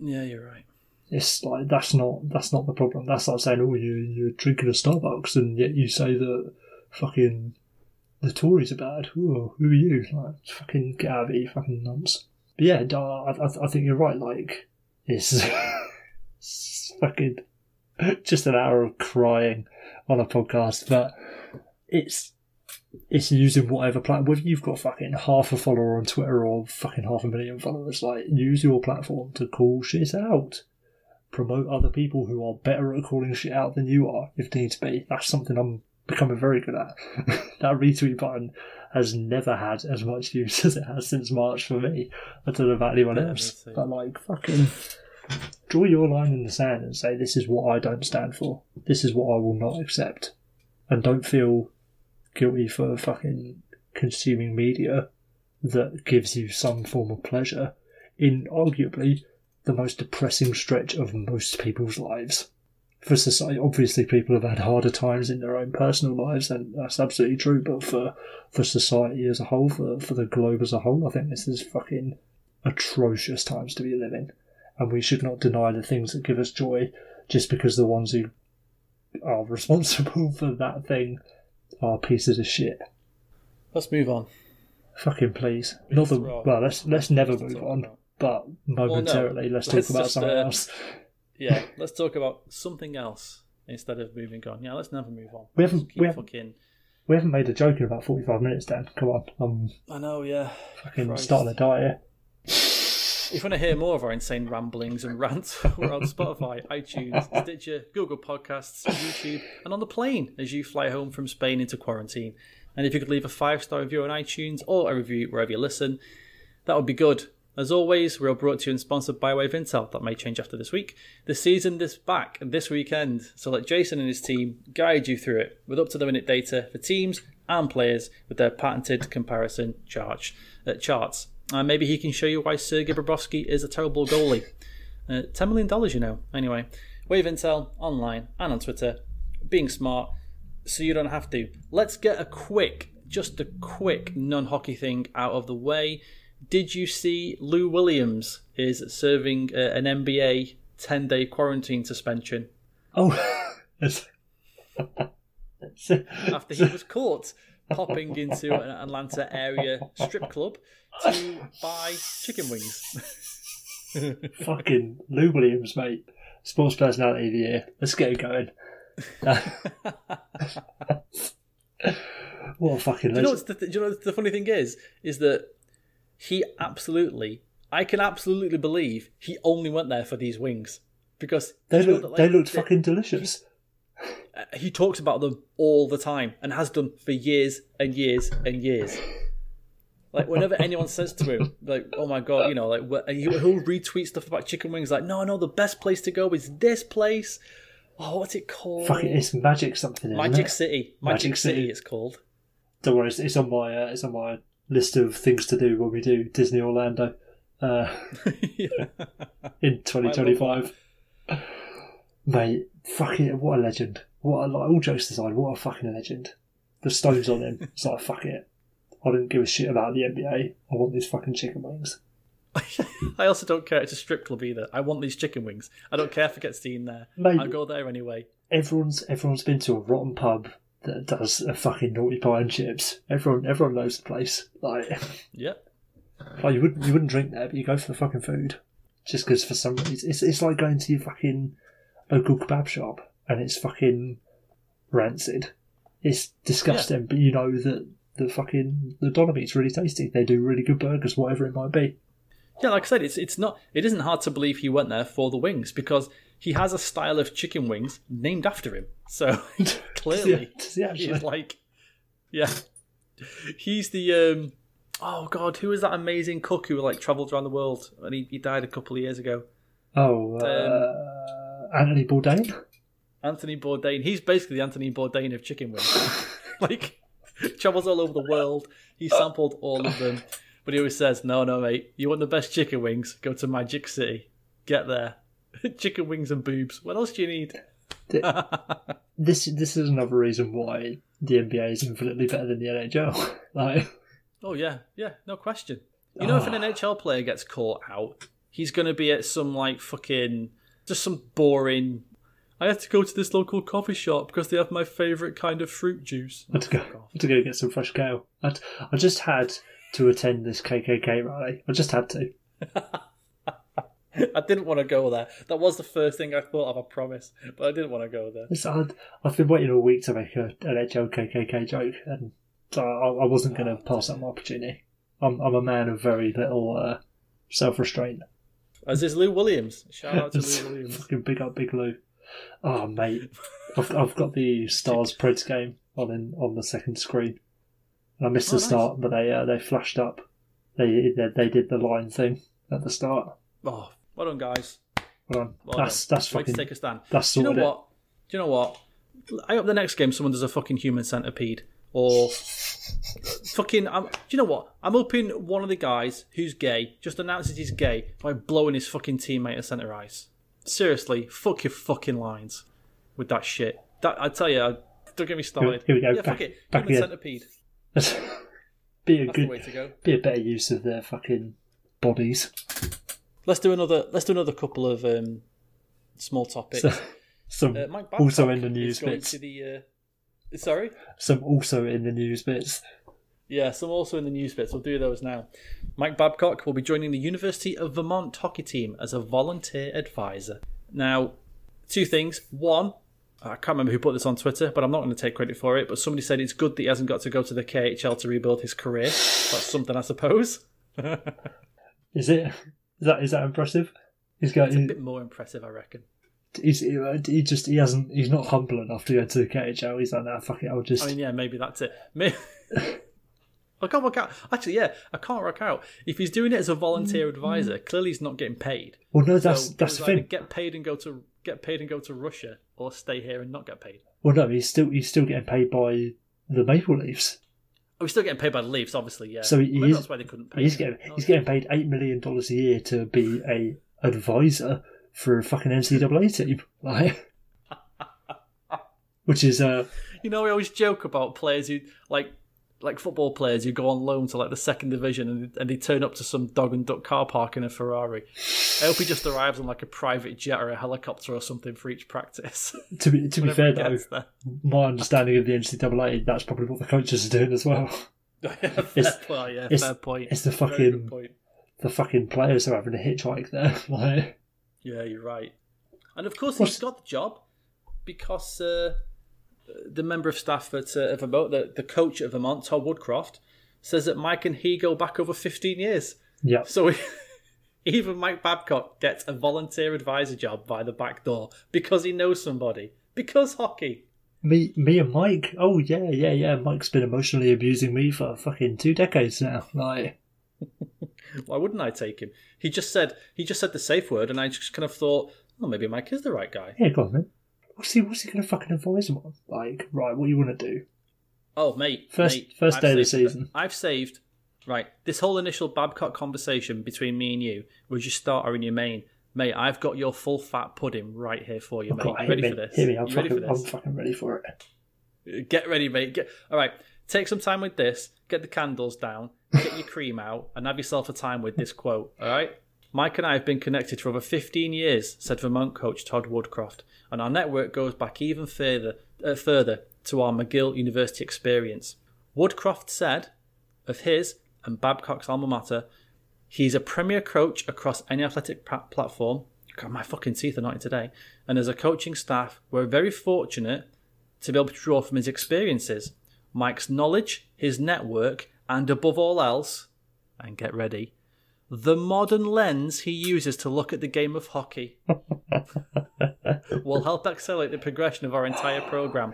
Yeah, you're right. It's like, that's not the problem. That's like saying, oh, you're drinking a Starbucks, and yet you say that fucking the Tories are bad. Ooh, who are you? Like, fucking get out of it, you fucking nonce. But yeah, I think you're right. Like, it's fucking just an hour of crying on a podcast, but it's. It's using whatever platform, whether you've got fucking half a follower on Twitter or fucking 500,000 followers, like, use your platform to call shit out. Promote other people who are better at calling shit out than you are, if needs be. That's something I'm becoming very good at. That retweet button has never had as much use as it has since March for me. I don't know about anyone else, but like, fucking draw your line in the sand and say, this is what I don't stand for. This is what I will not accept. And don't feel guilty for fucking consuming media that gives you some form of pleasure in arguably the most depressing stretch of most people's lives. For society, obviously people have had harder times in their own personal lives, and that's absolutely true, but for society as a whole, for the globe as a whole, I think this is fucking atrocious times to be living. And we should not deny the things that give us joy just because the ones who are responsible for that thing are pieces of shit. Let's move on. Fucking please. Not the, well, let's never move on, but momentarily let's talk about something else. Yeah, let's talk about something else instead of moving on. Yeah, let's never move on. We haven't made a joke in about 45 minutes, Dan. Come on. I know, yeah. Fucking Christ. Starting to die here. If you want to hear more of our insane ramblings and rants, we're on Spotify, iTunes, Stitcher, Google Podcasts, YouTube, and on the plane as you fly home from Spain into quarantine. And if you could leave a 5-star review on iTunes or a review wherever you listen, that would be good. As always, we are brought to you and sponsored by Wave Intel. That may change after this week. The season is back this weekend, so let Jason and his team guide you through it with up-to-the-minute data for teams and players with their patented comparison charts. Maybe he can show you why Sergei Bobrovsky is a terrible goalie. $10 million, you know. Anyway, Wave Intel online and on Twitter. Being smart, so you don't have to. Let's get a quick non-hockey thing out of the way. Did you see Lou Williams is serving an NBA 10-day quarantine suspension? Oh. After he was caught popping into an Atlanta area strip club to buy chicken wings. Fucking Lou Williams, mate. Sports Personality of the Year. Let's get it going. What a fucking legend. Do you know what the funny thing is that I can absolutely believe he only went there for these wings because they looked fucking delicious. He talks about them all the time and has done for years and years and years. Like whenever anyone says to him, like, "Oh my god," you know, like he'll retweet stuff about chicken wings. Like, "No, the best place to go is this place." Oh, what's it called? Fucking, it's Magic something. Magic City. It's called. Don't worry, it's on my. It's on my list of things to do when we do Disney Orlando in 2025. Mate, fucking what a legend. All jokes aside, what a fucking legend. The stones on him. It's like, fuck it. I don't give a shit about the NBA. I want these fucking chicken wings. I also don't care. It's a strip club either. I want these chicken wings. I don't care if I get seen there. Mate, I'll go there anyway. Everyone's been to a rotten pub that does a fucking naughty pie and chips. Everyone knows the place. Like, yeah. Like you wouldn't drink there, but you go for the fucking food. Just because for some reason it's like going to your fucking local kebab shop and it's fucking rancid. It's disgusting, but you know that the fucking the doner meat's really tasty. They do really good burgers, whatever it might be. Yeah, like I said, it isn't hard to believe he went there for the wings because he has a style of chicken wings named after him. So clearly, he's like, yeah, he's the oh god, who is that amazing cook who like travelled around the world and he died a couple of years ago? Oh, Anthony Bourdain. Anthony Bourdain. He's basically the Anthony Bourdain of chicken wings. Like travels all over the world. He sampled all of them, but he always says, "No, mate, you want the best chicken wings? Go to Magic City. Get there." Chicken wings and boobs. What else do you need? This is another reason why the NBA is infinitely better than the NHL. Like, oh yeah, no question. You know, if an NHL player gets caught out, he's going to be at some like fucking just some boring. I have to go to this local coffee shop because they have my favourite kind of fruit juice. Oh, I had to go get some fresh kale. I just had to attend this KKK rally. I just had to. I didn't want to go there. That was the first thing I thought of, I promise. But I didn't want to go there. It's hard. I've been waiting all week to make an NHL KKK joke, and I wasn't going to pass up my opportunity. I'm a man of very little self-restraint. As is Lou Williams. Shout out to Lou Williams. Fucking big up, Big Lou. Oh, mate. I've got the Stars Preds game on the second screen. And I missed the start, but they flashed up. They did the line thing at the start. Oh, well done, guys. Well that's done. Fucking. Way to take a stand. That's sorted. Do you know what? I hope the next game someone does a fucking human centipede or fucking... Do you know what? I'm hoping one of the guys who's gay just announces he's gay by blowing his fucking teammate at centre ice. Seriously, fuck your fucking lines with that shit. That, I tell you, don't get me started. Here we go. Yeah, back, fuck it. Back the centipede. That's good way to go. Be a better use of their fucking bodies. Let's do another couple of small topics. Some Mike Babcock also in the news bits. Some also in the news bits. Yeah, some also in the news bits. We'll do those now. Mike Babcock will be joining the University of Vermont hockey team as a volunteer advisor. Now, two things. One, I can't remember who put this on Twitter, but I'm not going to take credit for it, but somebody said it's good that he hasn't got to go to the KHL to rebuild his career. That's something, I suppose. Is it? Is that impressive? It's a bit more impressive, I reckon. He's not humble enough to go to the KHL. He's like, nah, fuck it, I'll just... I mean, yeah, maybe that's it. I can't work out. Actually, yeah, I can't work out. If he's doing it as a volunteer advisor, clearly he's not getting paid. Well, no, that's the thing. Get paid and go to Russia, or stay here and not get paid. Well, no, he's still getting paid by the Maple Leafs. Oh, he's still getting paid by the Leafs, obviously. Yeah. So that's why they couldn't pay. He's getting paid $8 million a year to be a advisor for a fucking NCAA team, like, which is I always joke about players who like football players who go on loan to like the second division and they turn up to some dog and duck car park in a Ferrari. I hope he just arrives on like a private jet or a helicopter or something for each practice. To be fair though, my understanding of the NCAA, that's probably what the coaches are doing as well. Fair point. It's the fucking players who are having a hitchhike there. Like, yeah, you're right. And of course he's got the job because... the member of staff at Vermont, the coach at Vermont, Todd Woodcroft, says that Mike and he go back over 15 years. Yeah. So even Mike Babcock gets a volunteer advisor job by the back door because he knows somebody. Because hockey. Me and Mike. Oh, yeah. Mike's been emotionally abusing me for fucking 2 decades now. Like, why wouldn't I take him? He just said the safe word, and I just kind of thought, oh, maybe Mike is the right guy. Yeah, go on, then. What's he going to fucking advise him on? Like, right, what do you want to do? Oh, mate. First day of the season. I've saved... Right, this whole initial Babcock conversation between me and you was your starter and your main. Mate, I've got your full-fat pudding right here for you, mate. You ready for this? Hear me, I'm fucking ready for it. Get ready, mate. All right, take some time with this, get the candles down, get your cream out, and have yourself a time with this quote, all right? Mike and I have been connected for over 15 years, said Vermont coach Todd Woodcroft, and our network goes back even further to our McGill University experience. Woodcroft said of his and Babcock's alma mater, he's a premier coach across any athletic platform. God, my fucking teeth are not in today. And as a coaching staff, we're very fortunate to be able to draw from his experiences, Mike's knowledge, his network, and above all else, and get ready, the modern lens he uses to look at the game of hockey will help accelerate the progression of our entire programme.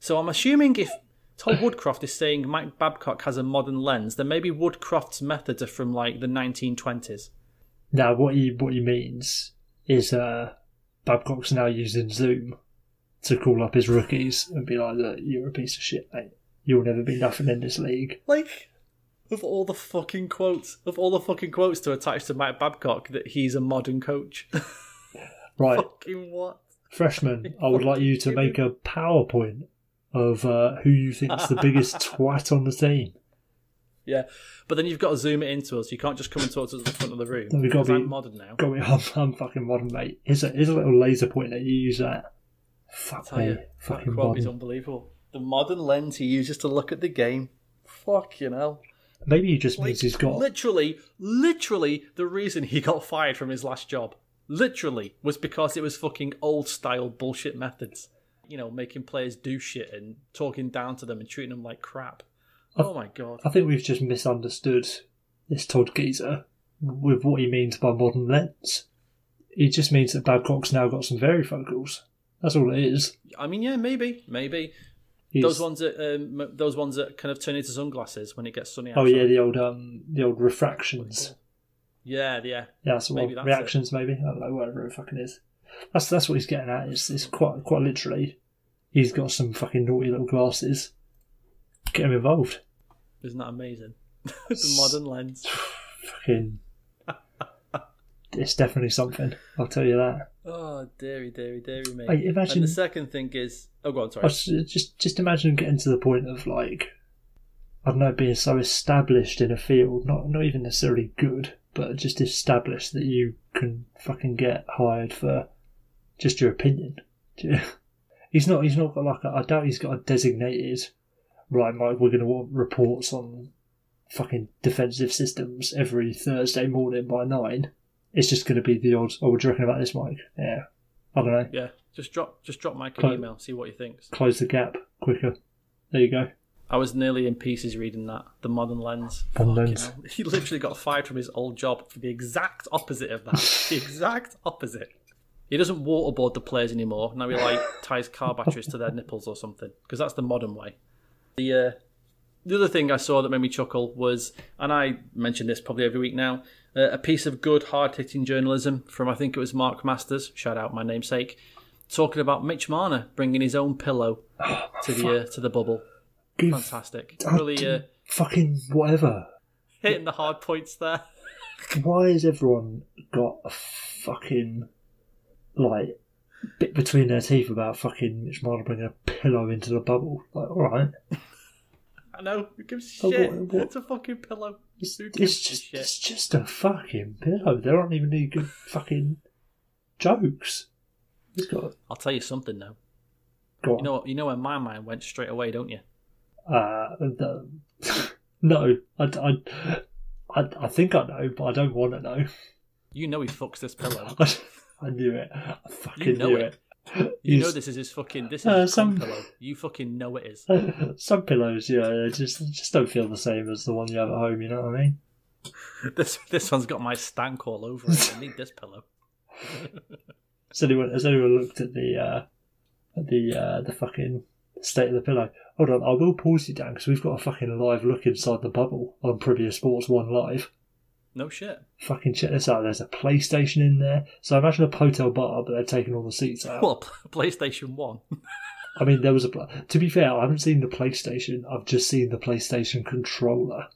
So I'm assuming if Todd Woodcroft is saying Mike Babcock has a modern lens, then maybe Woodcroft's methods are from, like, the 1920s. Now, what he means is Babcock's now using Zoom to call up his rookies and be like, look, you're a piece of shit, mate. You'll never be nothing in this league. Like... Of all the fucking quotes to attach to Mike Babcock, that he's a modern coach. Right. Fucking what? Freshman, I would like you to make a PowerPoint of who you think is the biggest twat on the team. Yeah, but then you've got to zoom it into us. You can't just come and talk to us at the front of the room. I'm modern now. I'm fucking modern, mate. Here's a little laser pointer. You use that. Fuck me. Fucking that quote modern. Is unbelievable. The modern lens he uses to look at the game. Fucking hell. Maybe he just means he's got... Literally, the reason he got fired from his last job, was because it was fucking old-style bullshit methods. You know, making players do shit and talking down to them and treating them like crap. Oh, my God. I think we've just misunderstood this Todd geezer with what he means by modern lens. He just means that Babcock's now got some varifocals. That's all it is. I mean, yeah, maybe. Those ones that kind of turn into sunglasses when it gets sunny. Outside. Oh yeah, the old refractions. Yeah, that's what maybe that's reactions. It. Maybe I don't know, whatever it fucking is. That's what he's getting at. It's quite literally. He's got some fucking naughty little glasses get him involved. Isn't that amazing? The modern lens. Fucking. It's definitely something, I'll tell you that. Oh, dearie me. Like, imagine. And the second thing is, oh, go on, sorry. Just imagine getting to the point of, like, I don't know, being so established in a field, not even necessarily good, but just established that you can fucking get hired for just your opinion. He's not got like I doubt he's got a designated, right, Mike, we're going to want reports on fucking defensive systems every Thursday morning by 9. It's just going to be the odds. Oh, what do you reckon about this, Mike? Yeah, I don't know. Yeah, just drop Mike an email, see what he thinks. Close the gap quicker. There you go. I was nearly in pieces reading that. The modern lens. He literally got fired from his old job for the exact opposite of that. The exact opposite. He doesn't waterboard the players anymore. Now he like ties car batteries to their nipples or something, because that's the modern way. The other thing I saw that made me chuckle was, and I mention this probably every week now, a piece of good hard-hitting journalism from I think it was Mark Masters. Shout out my namesake, talking about Mitch Marner bringing his own pillow to the bubble. Fantastic. Really, fucking whatever. Hitting the hard points there. Why has everyone got a fucking like bit between their teeth about fucking Mitch Marner bringing a pillow into the bubble? Like, all right. I know. Who gives a shit? What? It's a fucking pillow. It's just a fucking pillow. There aren't even any good fucking jokes. I'll tell you something now. Go on. You know where my mind went straight away, don't you? No, I think I know, but I don't want to know. You know he fucks this pillow. I knew it. I fucking knew it. You know this is his fucking. This is his pillow. You fucking know it is. Some pillows, yeah, they just don't feel the same as the one you have at home. You know what I mean? This one's got my stank all over it. I need this pillow. Has anyone looked at the fucking state of the pillow? Hold on, I will pause you, Dan, because we've got a fucking live look inside the bubble on Privia Sports 1 Live. No shit. Fucking check this out. There's a PlayStation in there. So imagine a hotel bar, but they're taking all the seats out. What, PlayStation 1? I mean, there was a... To be fair, I haven't seen the PlayStation. I've just seen the PlayStation controller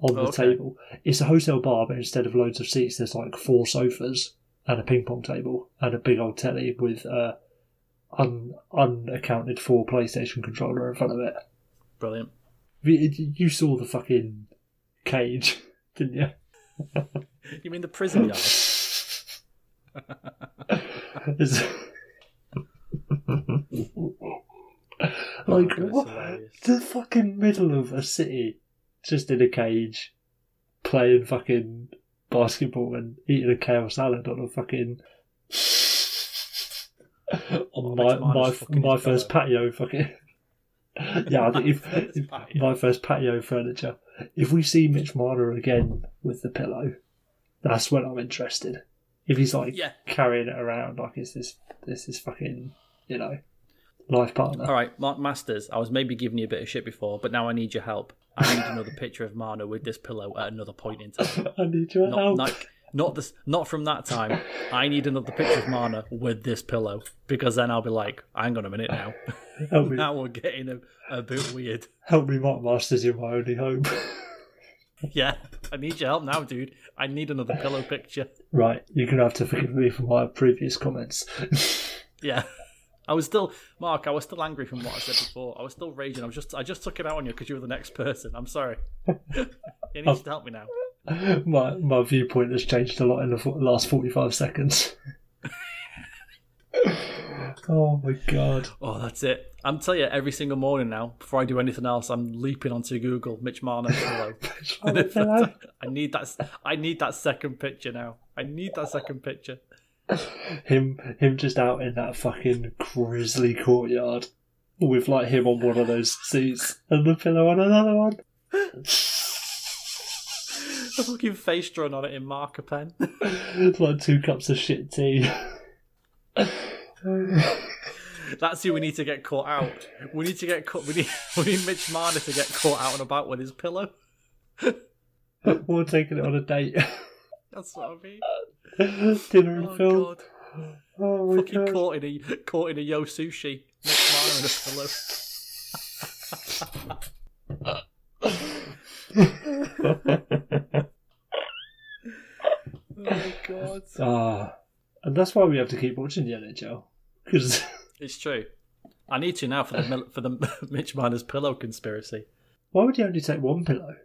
on the table. It's a hotel bar, but instead of loads of seats, there's like 4 sofas and a ping pong table and a big old telly with... unaccounted for PlayStation controller in front of it. Brilliant. You saw the fucking cage, didn't you? You mean the prison yard? Like, what? Hilarious. The fucking middle of a city, just in a cage, playing fucking basketball and eating a kale salad on a fucking... On my first patio, fucking yeah, I think my first patio furniture. If we see Mitch Marner again with the pillow, that's when I'm interested. If he's like carrying it around like it's this is fucking, you know, life partner. All right, Mark Masters, I was maybe giving you a bit of shit before, but now I need your help. I need another picture of Marner with this pillow at another point in time. I need your help. Not from that time. I need another picture of Marner with this pillow, because then I'll be like, hang on a minute now. Help me. Now we're getting a bit weird. Help me, Mark Masters, in my only home. Yeah, I need your help now, dude. I need another pillow picture. Right, you're going to have to forgive me for my previous comments. Yeah. I was still angry from what I said before. I was still raging. I just took it out on you because you were the next person. I'm sorry. You need to help me now. My viewpoint has changed a lot in the last 45 seconds. Oh my god. Oh, that's it. I'm telling you, every single morning now, before I do anything else, I'm leaping onto Google, Mitch Marner pillow. Hello. I need that second picture now. I need that second picture. Him just out in that fucking grisly courtyard with like him on one of those seats and the pillow on another one. A fucking face drawn on it in marker pen. It's like 2 cups of shit tea. That's who we need to get caught out. We need to get caught. We need Mitch Marner to get caught out and about with his pillow. We're taking it on a date. That's what I mean. Dinner and film. God. Oh my fucking god! Caught in a yo sushi. Mitch Marner and a pillow. my God. And that's why we have to keep watching the NHL. Cause... It's true. I need to now for the Mitch Marner's pillow conspiracy. Why would he only take one pillow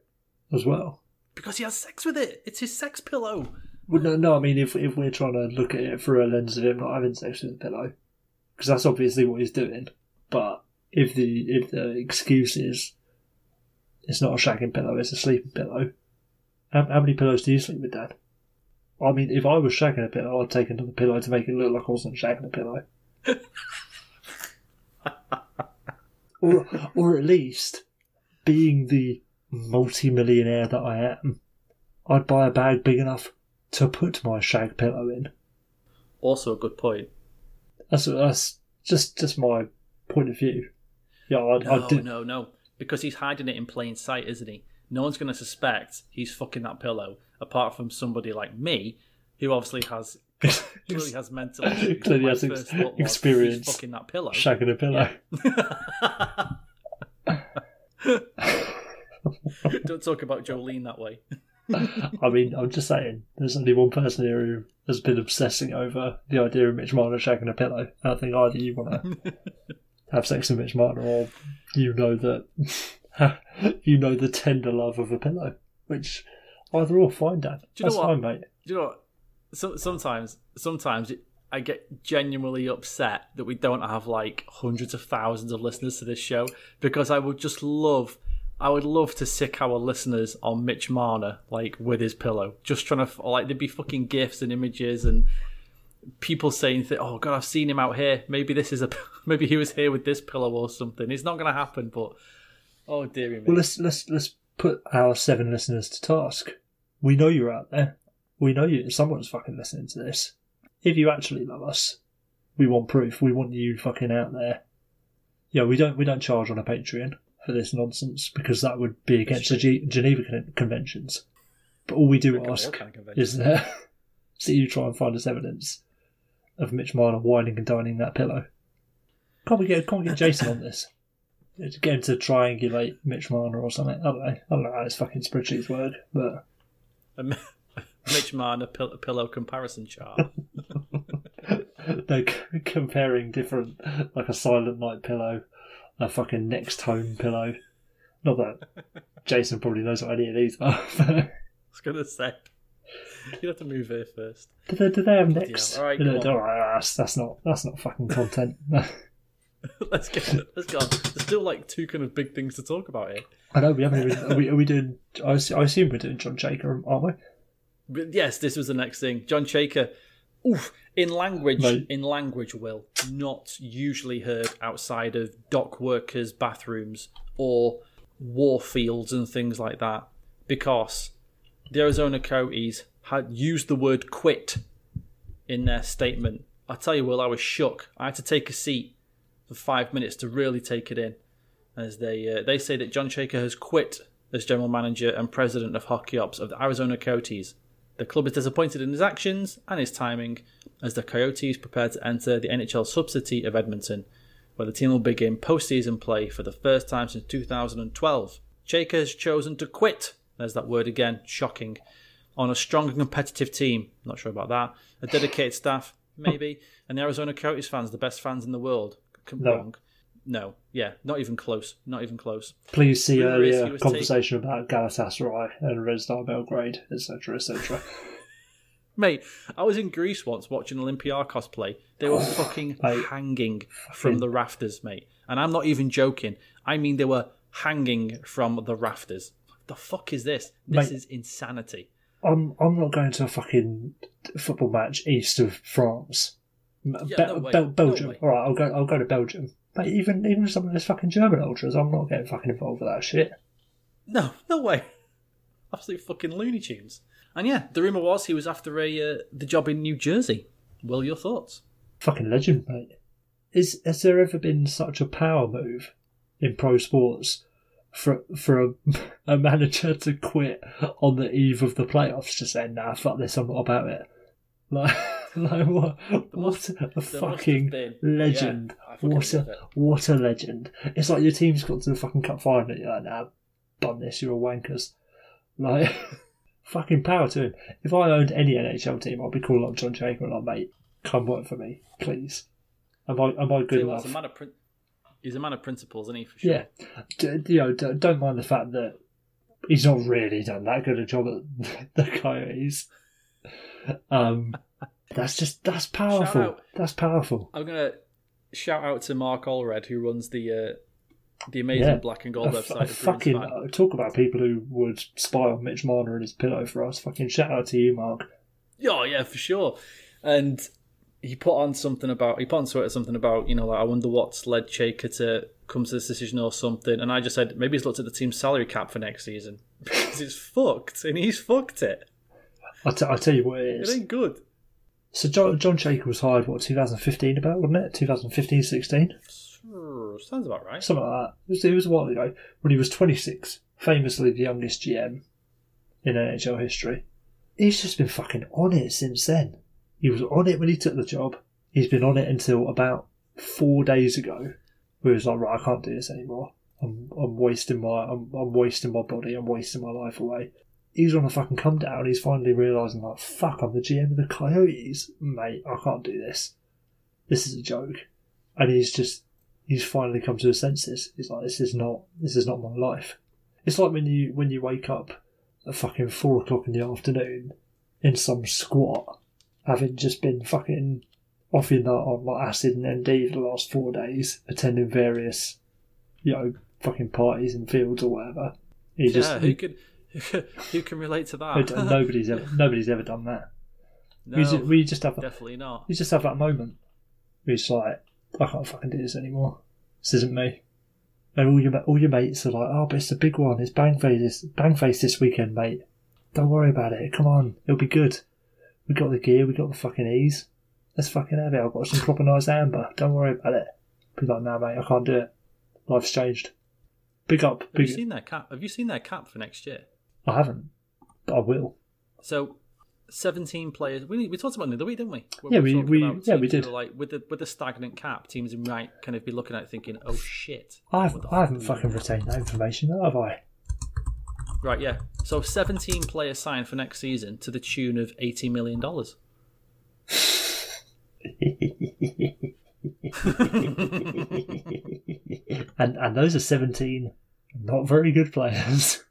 as well? Because he has sex with it. It's his sex pillow. Well, no, I mean, if we're trying to look at it through a lens of him not having sex with the pillow, because that's obviously what he's doing. But if the excuse is it's not a shagging pillow, it's a sleeping pillow, how many pillows do you sleep with, Dad? I mean, if I was shagging a pillow, I'd take another pillow to make it look like I wasn't shagging a pillow. or at least, being the multi-millionaire that I am, I'd buy a bag big enough to put my shag pillow in. Also a good point. That's just my point of view. Yeah, No. Because he's hiding it in plain sight, isn't he? No one's going to suspect he's fucking that pillow, apart from somebody like me, who obviously has clearly has mental issues. Clearly has experience fucking that pillow. Shagging a pillow. Yeah. Don't talk about Jolene that way. I mean, I'm just saying, there's only one person here who has been obsessing over the idea of Mitch Marner shagging a pillow. And I think either you want to have sex with Mitch Marner, or you know the tender love of a pillow, which either or, fine, Dad. That's fine, mate. Do you know what? So, sometimes I get genuinely upset that we don't have like hundreds of thousands of listeners to this show, because I would love to sick our listeners on Mitch Marner, like, with his pillow. Just trying to, like, there'd be fucking GIFs and images and people saying, oh, God, I've seen him out here. Maybe he was here with this pillow or something. It's not going to happen, but, oh, dearie me. Well, let's put our 7 listeners to task. We know you're out there. We know you. Someone's fucking listening to this. If you actually love us, we want proof. We want you fucking out there. Yeah, we don't charge on a Patreon for this nonsense, because that would be against the Geneva Conventions. But all we do ask is that you try and find us evidence of Mitch Marner whining and dining that pillow. Can't we get Jason on this? Get him to triangulate Mitch Marner or something. I don't know how his fucking spreadsheets work, but Mitch Marner pillow comparison chart. No, comparing different, like a Silent Night pillow. A fucking Next Home pillow. Not that Jason probably knows what any of these are. I was going to say, you'd have to move here first. Do they have Next? Yeah, all right, that's not fucking content. Let's go. There's still like 2 kind of big things to talk about here. I know we haven't even. Are we doing? I assume we're doing John Chaker, aren't we? But yes, this was the next thing. John Chaker. Oof. In language, Will, not usually heard outside of dock workers' bathrooms or war fields and things like that, because the Arizona Coyotes had used the word quit in their statement. I tell you, Will, I was shook. I had to take a seat for 5 minutes to really take it in, as they say that John Chaker has quit as general manager and president of Hockey Ops of the Arizona Coyotes. The club is disappointed in his actions and his timing as the Coyotes prepare to enter the NHL sub-city of Edmonton, where the team will begin postseason play for the first time since 2012. Chaker has chosen to quit. There's that word again, shocking. On a strong and competitive team. Not sure about that. A dedicated staff, maybe. And the Arizona Coyotes fans, the best fans in the world. Wrong. No, yeah, not even close. Please see earlier conversation about Galatasaray and Red Star Belgrade, etc., etc. Mate, I was in Greece once watching Olympiakos play. They were fucking hanging from the rafters, mate. And I'm not even joking. I mean, they were hanging from the rafters. The fuck is this? This is insanity. I'm not going to a fucking football match east of France. Yeah, Belgium. No, all right, I'll go to Belgium. Mate, even some of those fucking German ultras, I'm not getting fucking involved with that shit. No way. Absolute fucking Looney Tunes. And yeah, the rumour was he was after the job in New Jersey. Will, your thoughts? Fucking legend, mate. Has there ever been such a power move in pro sports for a manager to quit on the eve of the playoffs, to say, nah, fuck this, I'm not about it. Like what a fucking legend. Yeah, what a legend. It's like your team's got to the fucking cup final and you're like, nah, done this, you're all wankers. Like, fucking power to him. If I owned any NHL team, I'd be calling up John Chaker and like, mate, come work for me, please. Am I good enough? He's a man of principles, isn't he? For sure. Yeah, don't mind the fact that he's not really done that good a job at the Coyotes. That's powerful. That's powerful. I'm gonna shout out to Mark Allred, who runs the amazing Black and Gold website. Talk about people who would spy on Mitch Marner and his pillow for us. Fucking shout out to you, Mark. Oh yeah, for sure. And he put on Twitter something about, I wonder what's led Chaker to come to this decision or something. And I just said maybe he's looked at the team's salary cap for next season because it's fucked, and he's fucked it. I tell you what it is. It ain't good. So John Chaker was hired, 2015 about, wasn't it? 2015-16? Sounds about right. Something like that. It was a while ago when he was 26, famously the youngest GM in NHL history. He's just been fucking on it since then. He was on it when he took the job. He's been on it until about 4 days ago, where he was like, right, I can't do this anymore. I'm wasting my body. I'm wasting my life away. He's on a fucking come down. He's finally realising, like, fuck, I'm the GM of the Coyotes. Mate, I can't do this. This is a joke. And he's finally come to his senses. He's like, this is not my life. It's like when you wake up at fucking 4 o'clock in the afternoon in some squat, having just been fucking off your nut on like acid and MD for the last 4 days, attending various, fucking parties and fields or whatever. Who can relate to that? Nobody's ever done that. No, we just have definitely not. You just have that moment. We're just like, I can't fucking do this anymore. This isn't me. And all your mates are like, oh, but it's a big one. It's Bangface this weekend, mate. Don't worry about it. Come on, it'll be good. We got the gear. We got the fucking ease. Let's fucking have it. I've got some proper nice amber. Don't worry about it. Be like, nah, mate, I can't do it. Life's changed. Big up. Have you seen their cap? Have you seen their cap for next year? I haven't, but I will. So, 17 players. We talked about it the other week, didn't we? We did. Like with the stagnant cap, teams might kind of be looking at it thinking, oh shit. I haven't fucking retained that information, have I? Right, yeah. So 17 players signed for next season to the tune of $80 million. and those are 17 not very good players.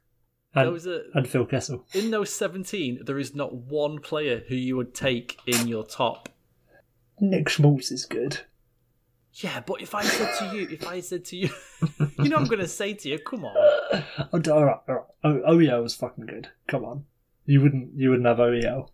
And Phil Kessel. In those 17, there is not one player who you would take in your top. Nick Schmaltz is good. Yeah, but if I said to you, you know what I'm going to say to you, come on. All right. OEL was fucking good. Come on. You wouldn't have OEL.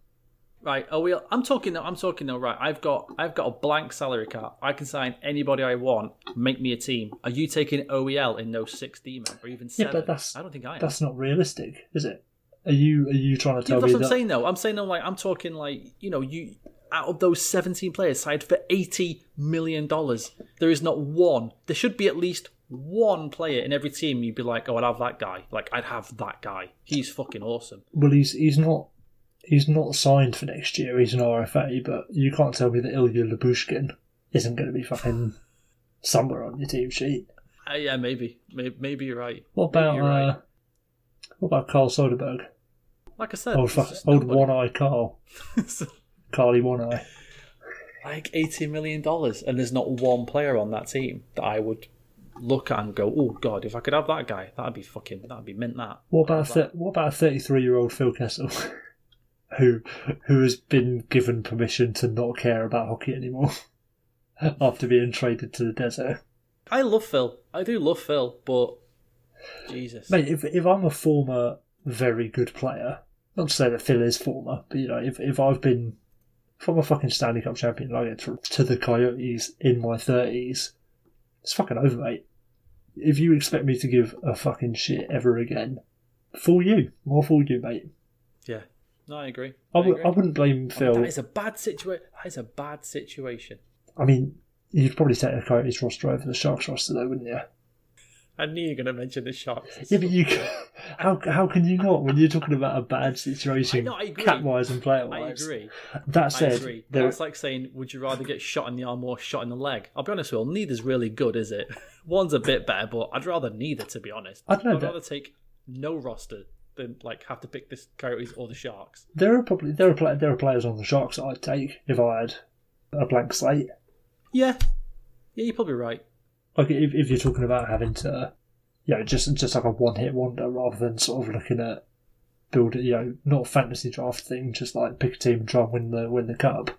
Right, OEL. I'm talking now. Right, I've got a blank salary cap. I can sign anybody I want. Make me a team. Are you taking OEL in those 16 or even 7? Yeah, but I don't think I am. That's not realistic, is it? Are you trying to tell me that? That's what I'm saying though. I'm saying though, like, I'm talking like, you out of those 17 players signed for $80 million, there is not one. There should be at least one player in every team. You'd be like, oh, I'd have that guy. Like, I'd have that guy. He's fucking awesome. Well, he's not. He's not signed for next year, he's an RFA, but you can't tell me that Ilya Lyubushkin isn't going to be fucking somewhere on your team sheet. Yeah, maybe you're right. What about Carl Soderberg? Like I said, old one-eye Carl. Carly one-eye. Like $80 million, and there's not one player on that team that I would look at and go, oh god, if I could have that guy, that'd be mint that. What about a 33-year-old Phil Kessel? Who has been given permission to not care about hockey anymore after being traded to the desert. I love Phil. I do love Phil, but Jesus. Mate, if I'm a former very good player, not to say that Phil is former, but if I'm a fucking Stanley Cup champion and I get to the Coyotes in my 30s, it's fucking over, mate. If you expect me to give a fucking shit ever again, fool you. I'll fool you, mate. Yeah. No, I agree. I wouldn't blame Phil. That is a bad situation. I mean, you'd probably take the Coyotes roster over the Sharks roster, though, wouldn't you? I knew you were going to mention the Sharks. Yeah, but how can you not when you're talking about a bad situation, cap-wise and player-wise? I agree. That said, That's like saying, would you rather get shot in the arm or shot in the leg? I'll be honest, Will. Neither's really good, is it? One's a bit better, but I'd rather neither, to be honest. I'd rather take no roster than like have to pick the Coyotes or the Sharks. There are players on the Sharks that I'd take if I had a blank slate. Yeah, you're probably right. Like if you're talking about having to, you know, just like a one-hit wonder rather than sort of looking at building, you know, not a fantasy draft thing, just like pick a team and try and win the cup.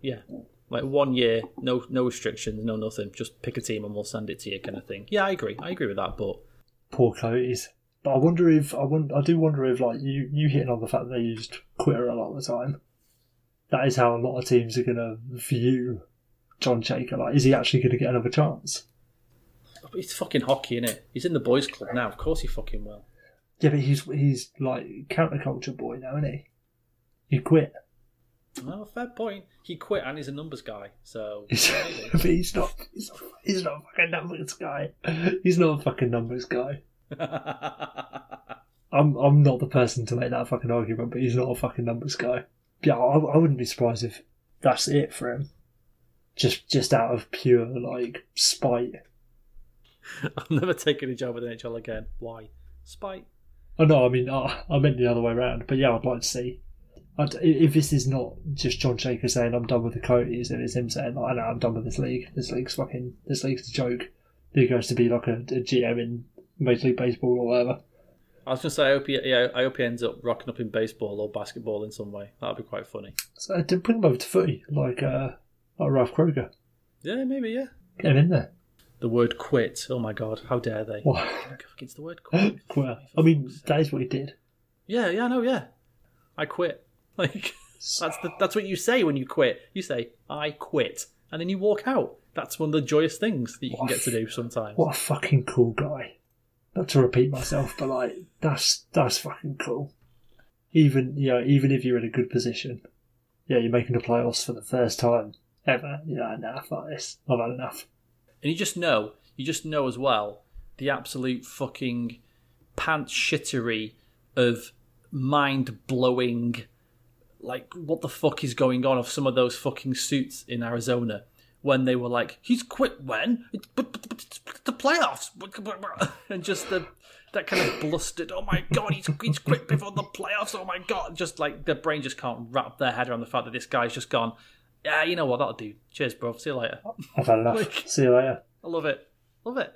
Yeah. Like 1 year, no restrictions, no nothing. Just pick a team and we'll send it to you, kind of thing. Yeah, I agree with that. But poor Coyotes. But I do wonder if like you hitting on the fact that they used Twitter a lot of the time. That is how a lot of teams are gonna view John Chaker. Like, is he actually gonna get another chance? It's fucking hockey, isn't it? He's in the boys' club now. Of course he fucking will. Yeah, but he's like counterculture boy now, isn't he? He quit. Well, fair point. He quit and he's a numbers guy, so... But he's not a fucking numbers guy. He's not a fucking numbers guy. I'm not the person to make that fucking argument, but he's not a fucking numbers guy. Yeah, I wouldn't be surprised if that's it for him. Just out of pure, like, spite. I've never taken a job at NHL again. Why? Spite. Oh, no, I mean, I meant the other way around, but yeah, I'd like to see... If this is not just John Chaker saying I'm done with the Coyotes, if it's him saying like, I'm done with this league. This league's a joke. He goes to be like a GM in Major League Baseball or whatever. I was going to say I hope he ends up rocking up in baseball or basketball in some way. That'd be quite funny. So I did bring him over to footy, like Ralph Kroger. Yeah, maybe. Yeah. Get him in there. The word quit. Oh my god, how dare they? What? It's the word quit. Quit. I mean, that is what he did. Yeah, I know. Yeah, I quit. Like, that's what you say when you quit. You say, I quit. And then you walk out. That's one of the joyous things that you can get to do sometimes. What a fucking cool guy. Not to repeat myself, but like, that's fucking cool. Even if you're in a good position, yeah, you're making the playoffs for the first time ever. Yeah, nah, fuck this. I've had enough. And you just know as well, the absolute fucking pants shittery of mind-blowing... Like, what the fuck is going on of some of those fucking suits in Arizona when they were like, he's quit when? But it's the playoffs! And just that kind of blustered, oh my god, he's quit before the playoffs, oh my god! Just like, their brain just can't wrap their head around the fact that this guy's just gone, yeah, you know what, that'll do. Cheers, bro. See you later. I've had enough. Like, see you later. I love it. Love it.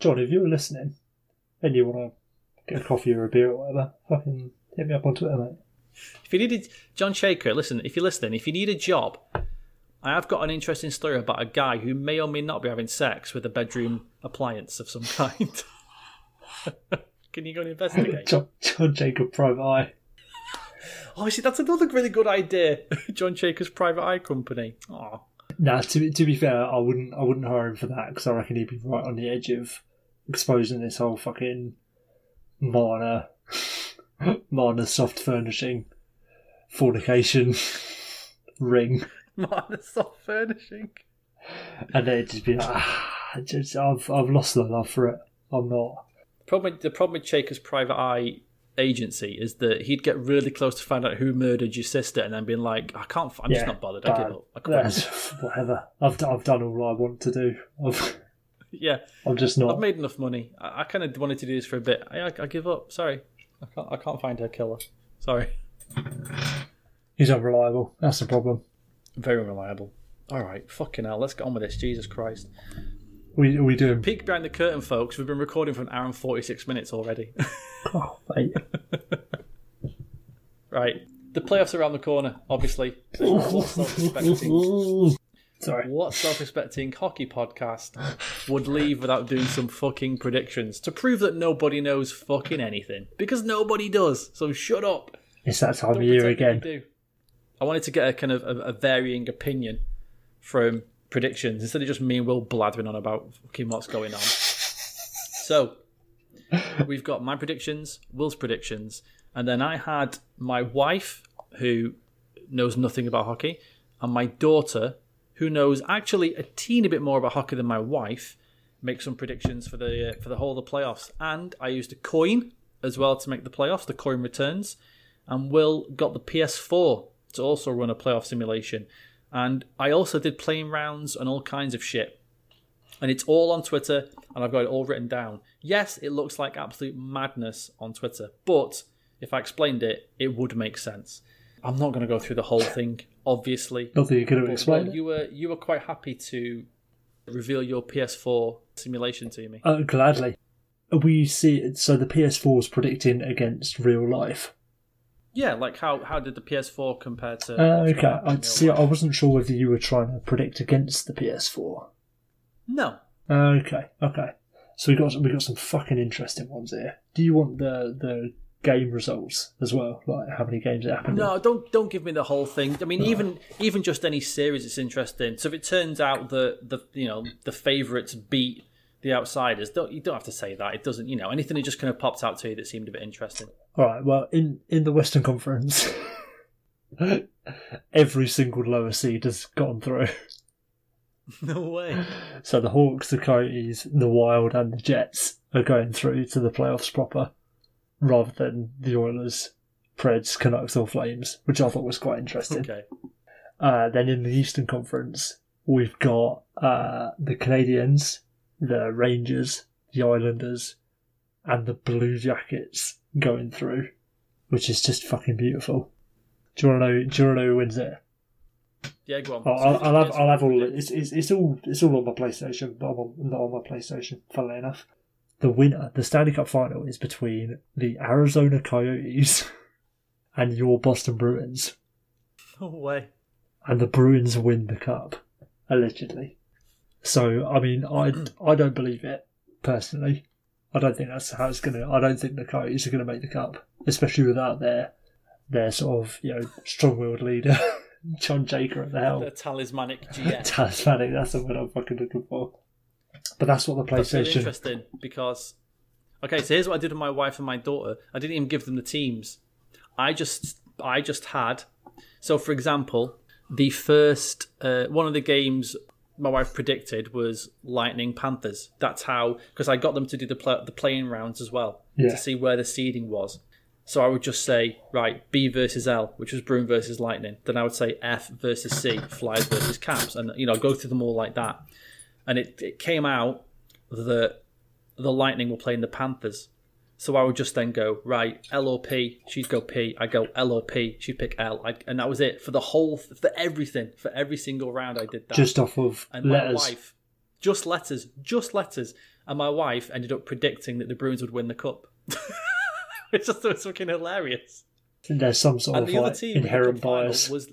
John, if you were listening and you want to get a coffee or a beer or whatever, fucking hit me up on Twitter, mate. If you needed John Chaker, listen, if you're listening, if you need a job, I have got an interesting story about a guy who may or may not be having sex with a bedroom appliance of some kind. Can you go and investigate? John Chaker Private Eye. Oh, see, that's another really good idea. John Chaker's Private Eye Company. Oh. Nah, to be fair, I wouldn't hire him for that because I reckon he'd be right on the edge of exposing this whole fucking Marner soft furnishing fornication ring. Marner soft furnishing. And then it'd just be like, I've lost the love for it. I'm not. The problem with Chaker's Private Eye agency is that he'd get really close to find out who murdered your sister and then being like, I'm just not bothered. I give up. I quit. Whatever. I've done all I want to do. I'm just not. I've made enough money. I kind of wanted to do this for a bit. I give up. Sorry. I can't find her killer. Sorry. He's unreliable. That's the problem. Very unreliable. All right, fucking hell. Let's get on with this. Jesus Christ. We do. Peek behind the curtain, folks. We've been recording for an hour and 46 minutes already. Oh, mate. Right. The playoffs are around the corner, obviously. What self-respecting hockey podcast would leave without doing some fucking predictions to prove that nobody knows fucking anything? Because nobody does, so shut up. It's that time of year again. I wanted to get a kind of a varying opinion from predictions instead of just me and Will blathering on about fucking what's going on. So, we've got my predictions, Will's predictions, and then I had my wife, who knows nothing about hockey, and my daughter... who knows actually a teeny bit more about hockey than my wife, make some predictions for the whole of the playoffs. And I used a coin as well to make the playoffs. The coin returns. And Will got the PS4 to also run a playoff simulation. And I also did playing rounds and all kinds of shit. And it's all on Twitter, and I've got it all written down. Yes, it looks like absolute madness on Twitter, but... if I explained it, it would make sense. I'm not going to go through the whole thing, obviously. Nothing you could have explained. Well, you were quite happy to reveal your PS4 simulation to me. Oh, gladly. We see it, so the PS4's predicting against real life. Yeah, like how did the PS4 compare to... okay, I wasn't sure whether you were trying to predict against the PS4. No. Okay. So we got some fucking interesting ones here. Do you want the game results as well? Like how many games it happened? No, in? Don't give me the whole thing. I mean, no. even just any series, it's interesting. So if it turns out that the favourites beat the outsiders, you don't have to say that. It doesn't. Anything that just kind of popped out to you that seemed a bit interesting. All right. Well, in the Western Conference, every single lower seed has gone through. No way. So the Hawks, the Coyotes, the Wild and the Jets are going through to the playoffs proper rather than the Oilers, Preds, Canucks or Flames, which I thought was quite interesting. Okay. Then in the Eastern Conference, we've got the Canadiens, the Rangers, the Islanders and the Blue Jackets going through, which is just fucking beautiful. Do you want to know who wins it? Yeah, go on. I'll have all. It's all on my PlayStation, but not on my PlayStation. Funnily enough, the winner, the Stanley Cup final, is between the Arizona Coyotes and your Boston Bruins. No way. And the Bruins win the cup, allegedly. So I mean, I don't believe it personally. I don't think that's how it's gonna. I don't think the Coyotes are gonna make the cup, especially without their sort of strong-willed leader. John Jaker at the helm. The talismanic GM. Talismanic, that's the word I'm fucking looking for. But that's what the PlayStation... That's really interesting because... Okay, so here's what I did with my wife and my daughter. I didn't even give them the teams. I just had... So, for example, the first... one of the games my wife predicted was Lightning Panthers. That's how... Because I got them to do the play-in rounds as well, to see where the seeding was. So I would just say, right, B versus L, which was Bruin versus Lightning. Then I would say F versus C, Flyers versus Caps. And, go through them all like that. And it came out that the Lightning were playing the Panthers. So I would just then go, right, L or P. She'd go P. I'd go L or P. She'd pick L. And that was it for the whole, for everything, for every single round I did that. Just off of and letters. My wife, just letters. And my wife ended up predicting that the Bruins would win the cup. It's just fucking hilarious. There's some sort of inherent bias. Was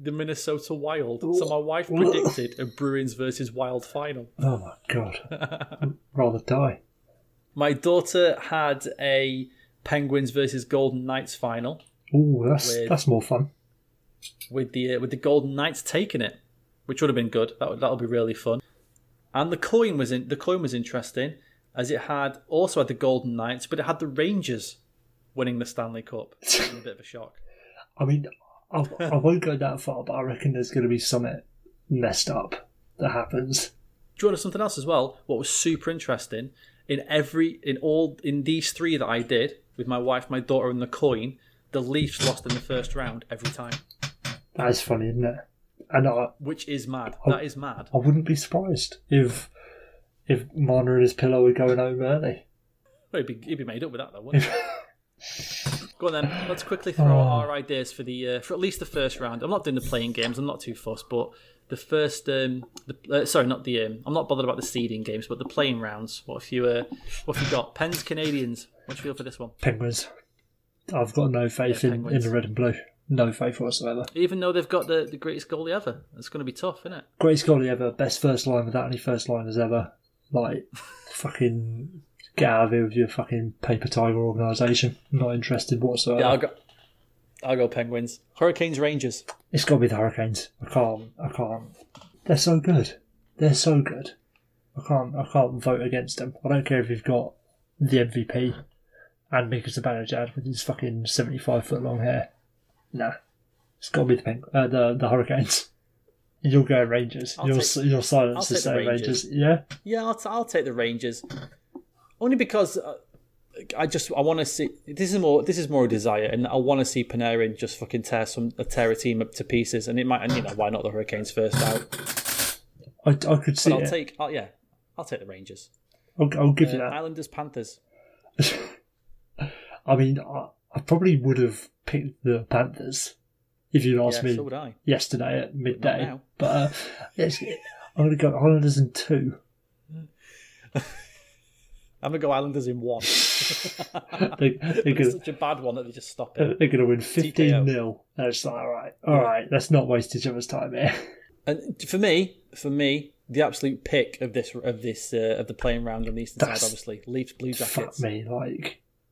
the Minnesota Wild? Ooh. So my wife predicted a Bruins versus Wild final. Oh my god! I'd rather die. My daughter had a Penguins versus Golden Knights final. Ooh, that's more fun. With the Golden Knights taking it, which would have been good. That'll be really fun. And the coin was interesting. As it also had the Golden Knights, but it had the Rangers winning the Stanley Cup. It was a bit of a shock. I mean, I won't go that far, but I reckon there's going to be something messed up that happens. Do you want to know something else as well? What was super interesting in these three that I did with my wife, my daughter, and the coin, the Leafs lost in the first round every time. That is funny, isn't it? And which is mad. That is mad. I wouldn't be surprised if Marner and his pillow were going home early. Well, he'd be made up with that, though, wouldn't he? Go on, then. Let's quickly throw our ideas for the for at least the first round. I'm not doing the playing games. I'm not too fussed, but the first... I'm not bothered about the seeding games, but the playing rounds. What have you got? Pens, Canadians. What do you feel for this one? Penguins. I've got no faith in the red and blue. No faith whatsoever. Even though they've got the greatest goalie ever. It's going to be tough, isn't it? Greatest goalie ever. Best first line without any first liners ever. Like, fucking get out of here with your fucking paper tiger organisation. Not interested whatsoever. Yeah, I'll go Penguins. Hurricanes, Rangers. It's got to be the Hurricanes. I can't. They're so good. I can't vote against them. I don't care if you've got the MVP and Mika Zibanejad with his fucking 75-foot long hair. Nah. It's got to be the Hurricanes. You'll go Rangers. Your silence is saying Rangers. Yeah? Yeah, I'll take the Rangers. Only because I want to see... This is more a desire, and I want to see Panarin just fucking tear a team up to pieces, and it might... And, why not the Hurricanes first out? I could see it. I'll take the Rangers. I'll give you that. Islanders, Panthers. I mean, I, I probably would have picked the Panthers if you'd asked me yesterday at midday. I'm going to go Islanders in 2. I'm going to go Islanders in 1. It's such a bad one that they just stop it. They're going to win 15-0. And it's like, all right, let's not waste each other's time here. And for me, the absolute pick of this of the playing round on the Eastern side, obviously, Leafs Blue Jackets. Fuck me,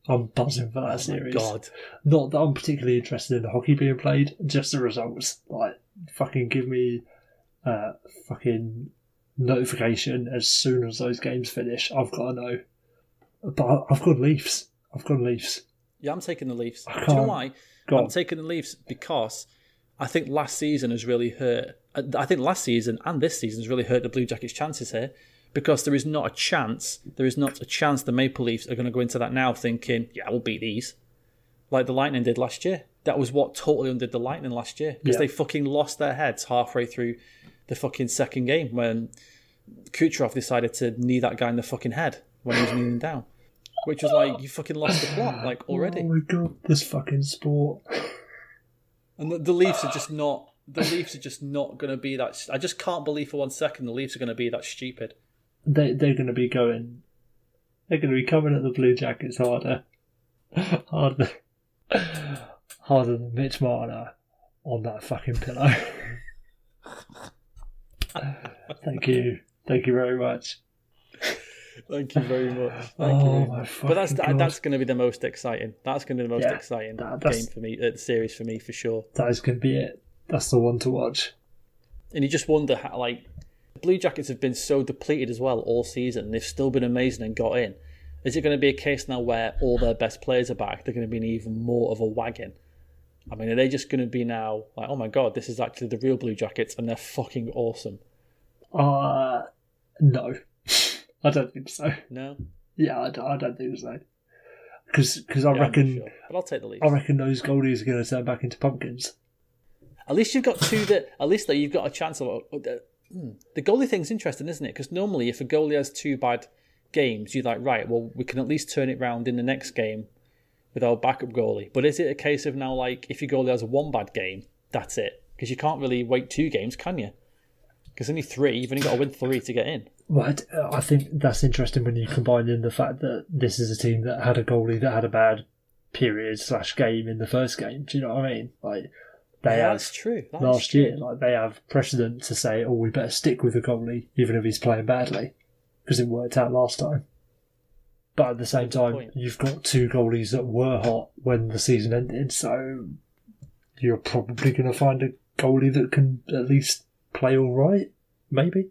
I'm buzzing for that series. God, not that I'm particularly interested in the hockey being played, just the results. Fucking give me fucking notification as soon as those games finish. I've got to know. But I've got Leafs. Yeah, I'm taking the Leafs. Do you know why? I'm taking the Leafs because I think last season has really hurt. I think last season and this season has really hurt the Blue Jackets' chances here, because there is not a chance. There is not a chance the Maple Leafs are going to go into that now thinking, yeah, we'll beat these, like the Lightning did last year. That was what totally undid the Lightning last year, because they fucking lost their heads halfway through the fucking second game when Kucherov decided to knee that guy in the fucking head when he was kneeling down, which was like, you fucking lost the plot already. Oh my god, this fucking sport. And the Leafs are just not. The Leafs are just not going to be that. I just can't believe for 1 second the Leafs are going to be that stupid. They're going to be going. They're going to be coming at the Blue Jackets harder than Mitch Marner on that fucking pillow. Thank you very much. But that's going to be the most exciting. That's going to be the most exciting game for me. Series for me for sure. That is going to be it. That's the one to watch. And you just wonder how, Blue Jackets have been so depleted as well all season, and they've still been amazing and got in. Is it going to be a case now where all their best players are back? They're going to be in even more of a wagon. I mean, are they just going to be now like, oh my god, this is actually the real Blue Jackets and they're fucking awesome? No. I don't think so. No? Yeah, I don't think so. Because I reckon... Sure. But I'll take the Leafs. I reckon those goldies are going to turn back into pumpkins. At least you've got two that... At least though, you've got a chance of... The goalie thing's interesting, isn't it? Because normally if a goalie has two bad games, you're like, right, well, we can at least turn it round in the next game with our backup goalie. But is it a case of now, if your goalie has one bad game, that's it? Because you can't really wait 2 games, can you? Because only 3, you've only got to win 3 to get in. Well, I think that's interesting when you combine in the fact that this is a team that had a goalie that had a bad period/game in the first game. Do you know what I mean? That's true. Last year, they have precedent to say, oh, we better stick with the goalie, even if he's playing badly, because it worked out last time. But at the same time, you've got 2 goalies that were hot when the season ended, so you're probably going to find a goalie that can at least play all right, maybe.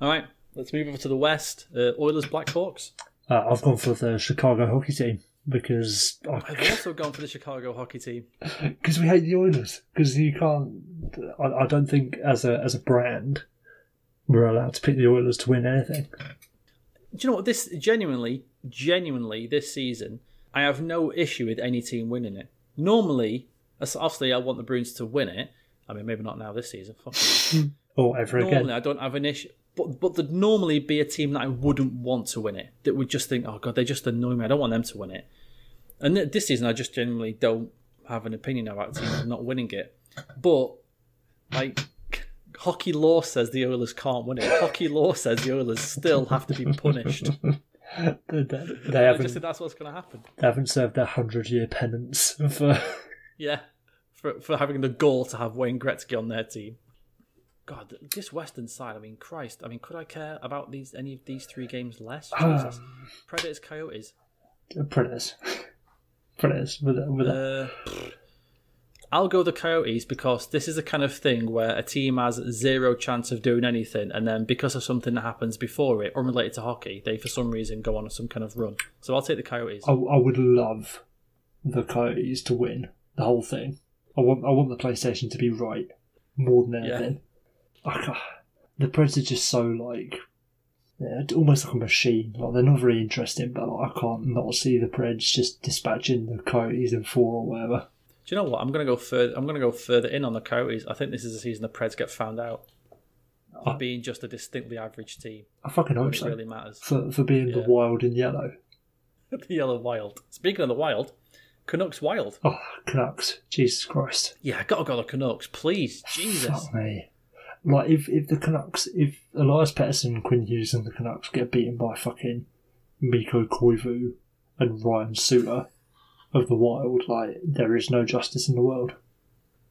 All right, let's move over to the West. Oilers, Blackhawks. I've gone for the Chicago hockey team. Because I've also gone for the Chicago hockey team. Because we hate the Oilers. Because you can't. I don't think as a brand we're allowed to pick the Oilers to win anything. Do you know what? This genuinely, this season I have no issue with any team winning it. Normally, obviously, I want the Bruins to win it. I mean, maybe not now this season. Fuck. Or ever again. Normally, I don't have an issue. But there'd normally be a team that I wouldn't want to win it. That would just think, oh god, they just annoy me. I don't want them to win it. And this season, I just generally don't have an opinion about teams not winning it. But, hockey law says the Oilers can't win it. Hockey law says the Oilers still have to be punished. I just think that's what's going to happen. They haven't served their 100-year penance for having the gall to have Wayne Gretzky on their team. God, this Western side, I mean, Christ. I mean, could I care about any of these 3 games less? Jesus. Predators, Coyotes. Predators. I'll go the Coyotes because this is the kind of thing where a team has 0 chance of doing anything, and then because of something that happens before it, unrelated to hockey, they for some reason go on some kind of run. So I'll take the Coyotes. I would love the Coyotes to win the whole thing. I want the PlayStation to be right more than anything. Yeah. The Preds are just so almost like a machine. They're not very interesting, but I can't not see the Preds just dispatching the Coyotes in 4 or whatever. Do you know what? I'm going to go further. I'm going to go further in on the Coyotes. I think this is the season the Preds get found out for being just a distinctly average team. I fucking hope so. It really matters for being the Wild in yellow. The yellow Wild. Speaking of the Wild, Canucks Wild. Oh, Canucks. Jesus Christ. Yeah, I got to go to the Canucks, please. Jesus. Fuck me. Like, if the Canucks, if Elias Pettersson, Quinn Hughes and the Canucks get beaten by fucking Mikko Koivu and Ryan Suter of the Wild, like, there is no justice in the world.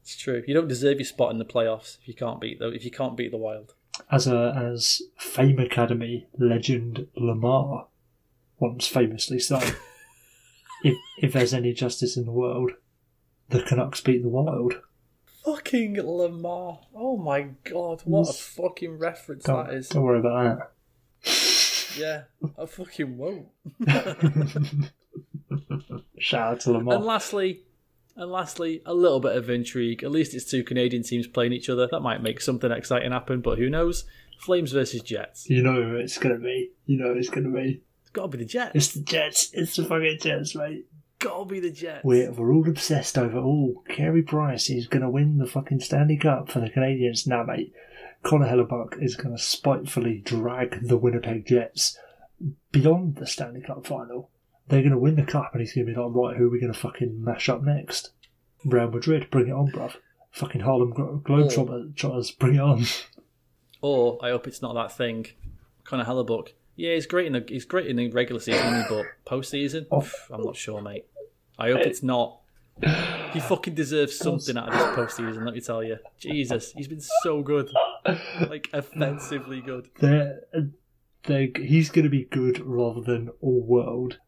It's true. You don't deserve your spot in the playoffs if you can't beat the Wild. As Fame Academy legend Lamar once famously said, if there's any justice in the world, the Canucks beat the Wild. Fucking Lamar. Oh my God, what a fucking reference that is. Don't worry about that. Yeah, I fucking won't. Shout out to Lamar. And lastly, a little bit of intrigue. At least it's two Canadian teams playing each other. That might make something exciting happen, but who knows? Flames versus Jets. You know who it's going to be. It's got to be the Jets. It's the Jets. It's the fucking Jets, mate. Gotta be the Jets. We're all obsessed over, Carey Price is going to win the fucking Stanley Cup for the Canadians. Nah, mate. Connor Hellebuck is going to spitefully drag the Winnipeg Jets beyond the Stanley Cup final. They're going to win the cup and he's going to be like, right, who are we going to fucking mash up next? Real Madrid, bring it on, bruv. Fucking Harlem Globetrotters, bring it on. Or, I hope it's not that thing, Connor Hellebuck. Yeah, he's great in the regular season, but postseason, I'm not sure, mate. I hope it's not. He fucking deserves something out of this postseason. Let me tell you, Jesus, he's been so good, like offensively good. He's going to be good rather than all world,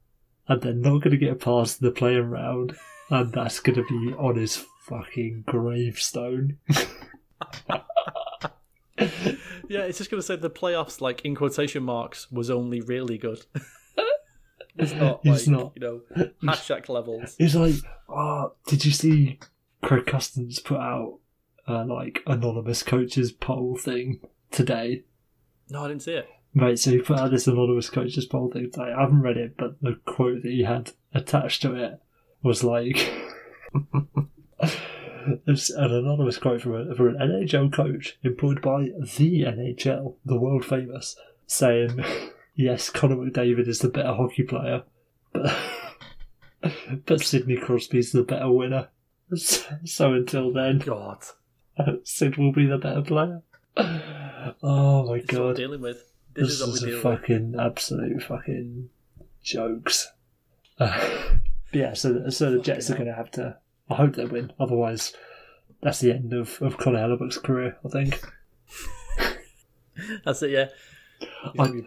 and they're not going to get past the playing round, and that's going to be on his fucking gravestone. Yeah, it's just going to say the playoffs, like, in quotation marks, was only really good. It's not. You know, hashtag levels. It's like, did you see Craig Custance put out, anonymous coaches poll thing today? No, I didn't see it. Right, so he put out this anonymous coaches poll thing today. I haven't read it, but the quote that he had attached to it was like... It's an anonymous quote from an NHL coach employed by the NHL, the world famous, saying, yes, Connor McDavid is the better hockey player, but Sidney Crosby's the better winner. So until then, God, Sid will be the better player. Oh my God. What we're dealing with. This is absolute fucking jokes. Yeah, so the Jets are going to have to... I hope they win. Otherwise, that's the end of Connor Hellebuck's career, I think. That's it, yeah. Can you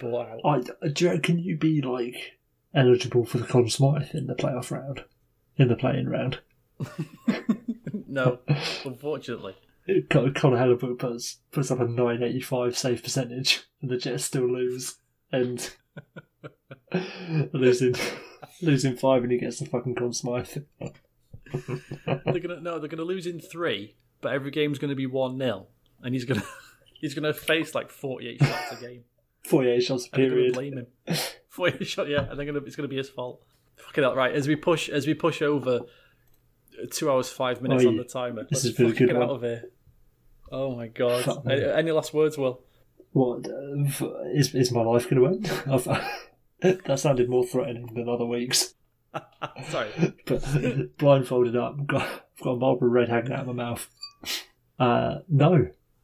be, like, eligible for the Conn Smythe in the playoff round? In the play-in round? No, unfortunately. Connor Hellebuck puts up a 985 save percentage, and the Jets still lose. And losing five, and he gets the fucking Conn Smythe. They're gonna lose in 3, but every game's gonna be 1-0, and he's gonna face like 48 shots a game. 48 shots a period. They're gonna blame him. 48 shots, yeah, and it's gonna be his fault. Fucking hell, right? As we push over 2 hours 5 minutes on the timer. This has been a good one. Out of here. Oh my God! Any last words, Will? What is my life gonna end? That sounded more threatening than other weeks. Sorry. But blindfolded up, I've got a Marlboro Red hanging out of my mouth. No,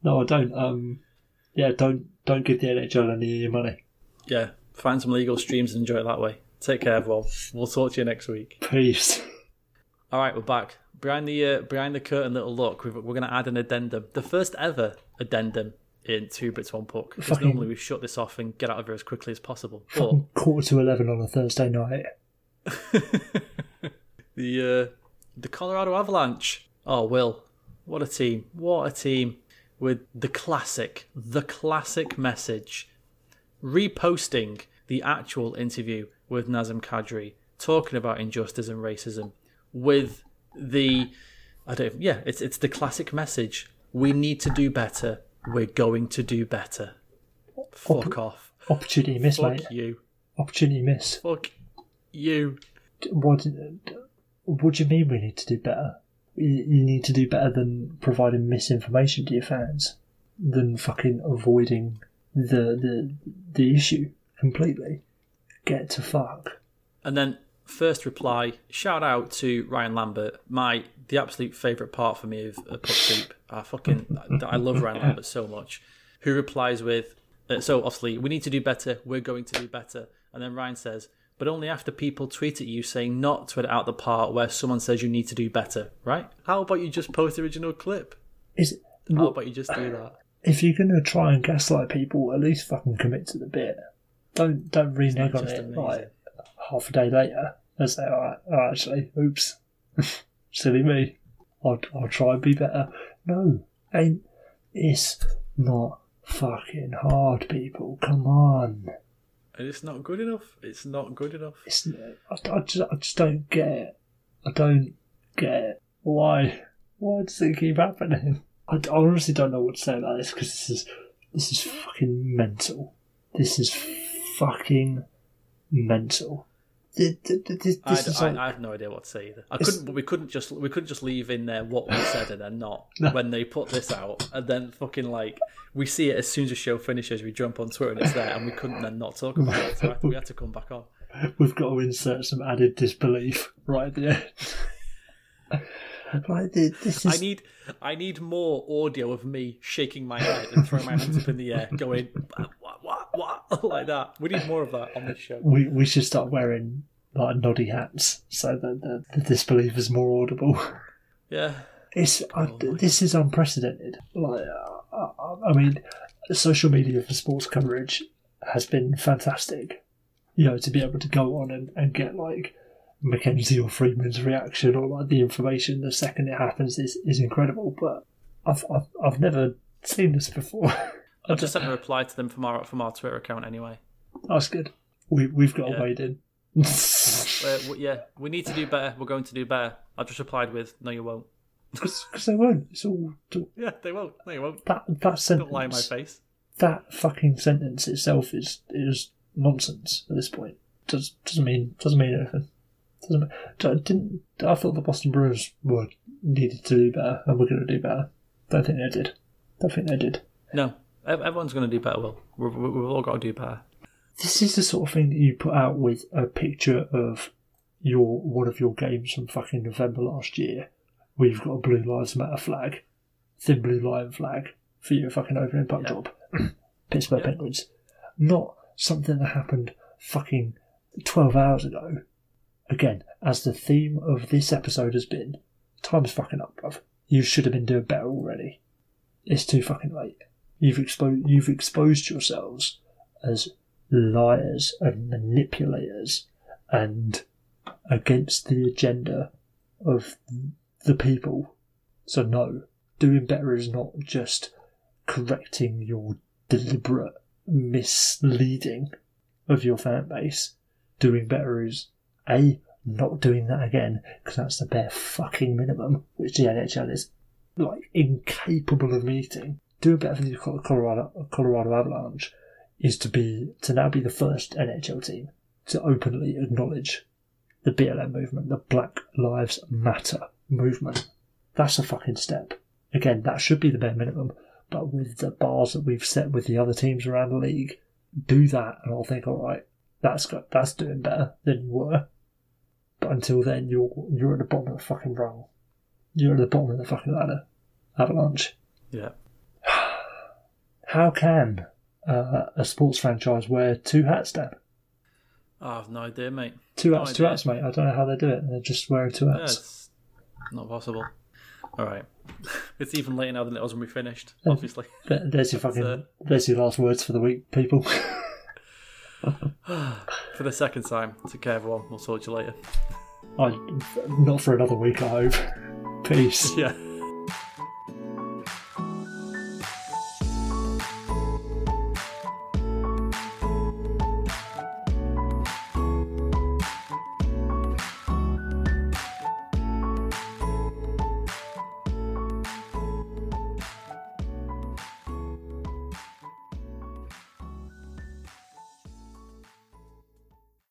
I don't. Don't give the NHL any of your money. Yeah, find some legal streams and enjoy it that way. Take care, everyone. We'll talk to you next week. Peace. All right, we're back. Behind the curtain little look, we're going to add an addendum. The first ever addendum in 2 Bits 1 Puck. Because normally we shut this off and get out of here as quickly as possible. But 11:15 on a Thursday night. The Colorado Avalanche. Oh, Will, what a team! With the classic message, reposting the actual interview with Nazem Kadri talking about injustice and racism. With it's the classic message. We need to do better. We're going to do better. Fuck off. Opportunity miss, mate. Fuck you. Opportunity miss. Fuck. You. What do you mean we need to do better? You need to do better than providing misinformation to your fans, than fucking avoiding the issue completely. Get to fuck. And then First reply, shout out to Ryan Lambert, the absolute favourite part for me of a puck soup. I love Ryan Lambert so much. Who replies with, so obviously, we need to do better, we're going to do better. And then Ryan says, but only after people tweet at you saying not to edit out the part where someone says you need to do better, right? How about you just post the original clip? How about you just do that? If you're going to try and gaslight people, at least fucking commit to the bit. Don't renege on it like half a day later and say, all right, actually, oops, silly me. I'll try and be better. No, it's not fucking hard, people. Come on. And it's not good enough. It's not good enough. I just don't get it. I don't get it. Why does it keep happening? I honestly don't know what to say about this, because this is fucking mental. This is fucking mental. I have no idea what to say either. We couldn't just leave in there what we said and then not when they put this out, and then fucking we see it as soon as the show finishes. We jump on Twitter and it's there, and we couldn't then not talk about it. So we had to come back on. We've got to insert some added disbelief right at the end. I need more audio of me shaking my head and throwing my hands up in the air, going what like that. We need more of that on this show. We should start wearing noddy hats so that the disbelief is more audible. Yeah, this is unprecedented. I mean, social media for sports coverage has been fantastic. You know, to be able to go on and get Mackenzie or Freeman's reaction or the information the second it happens is incredible, but I've never seen this before. I've just sent a reply to them from our Twitter account anyway. That's good. We've got a wade in. We need to do better. We're going to do better. I just replied with, no, you won't. Because they won't. It's all. Yeah, they won't. No, you won't. That sentence. Don't lie in my face. That fucking sentence itself is nonsense at this point. Doesn't mean anything. I thought the Boston Bruins needed to do better, and we're going to do better. Don't think they did. No, everyone's going to do better. Will, we've all got to do better. This is the sort of thing that you put out with a picture of one of your games from fucking November last year, where you've got a Blue Lives Matter flag, thin blue line flag for your fucking opening puck drop. Pittsburgh Penguins, not something that happened fucking 12 hours ago. Again, as the theme of this episode has been, time's fucking up, bruv. You should have been doing better already. It's too fucking late. You've exposed yourselves as liars and manipulators and against the agenda of the people. So no, doing better is not just correcting your deliberate misleading of your fan base. Doing better is A, not doing that again, because that's the bare fucking minimum, which the NHL is incapable of meeting. Doing better for the Colorado Avalanche is to now be the first NHL team to openly acknowledge the BLM movement, the Black Lives Matter movement. That's a fucking step. Again, that should be the bare minimum, but with the bars that we've set with the other teams around the league, do that and I'll think, all right, that's doing better than you were. But until then, you're at the bottom of the fucking rung. You're at the bottom of the fucking ladder. Avalanche. Yeah. How can a sports franchise wear two hats, Dan? I have no idea, mate. Two hats, mate. I don't know how they do it. They're just wearing two hats. It's not possible. All right. It's even later now than it was when we finished, obviously. There's your last words for the week, people. For the second time. Take care, everyone. We'll talk to you later. Not for another week, I hope. Peace. Yeah.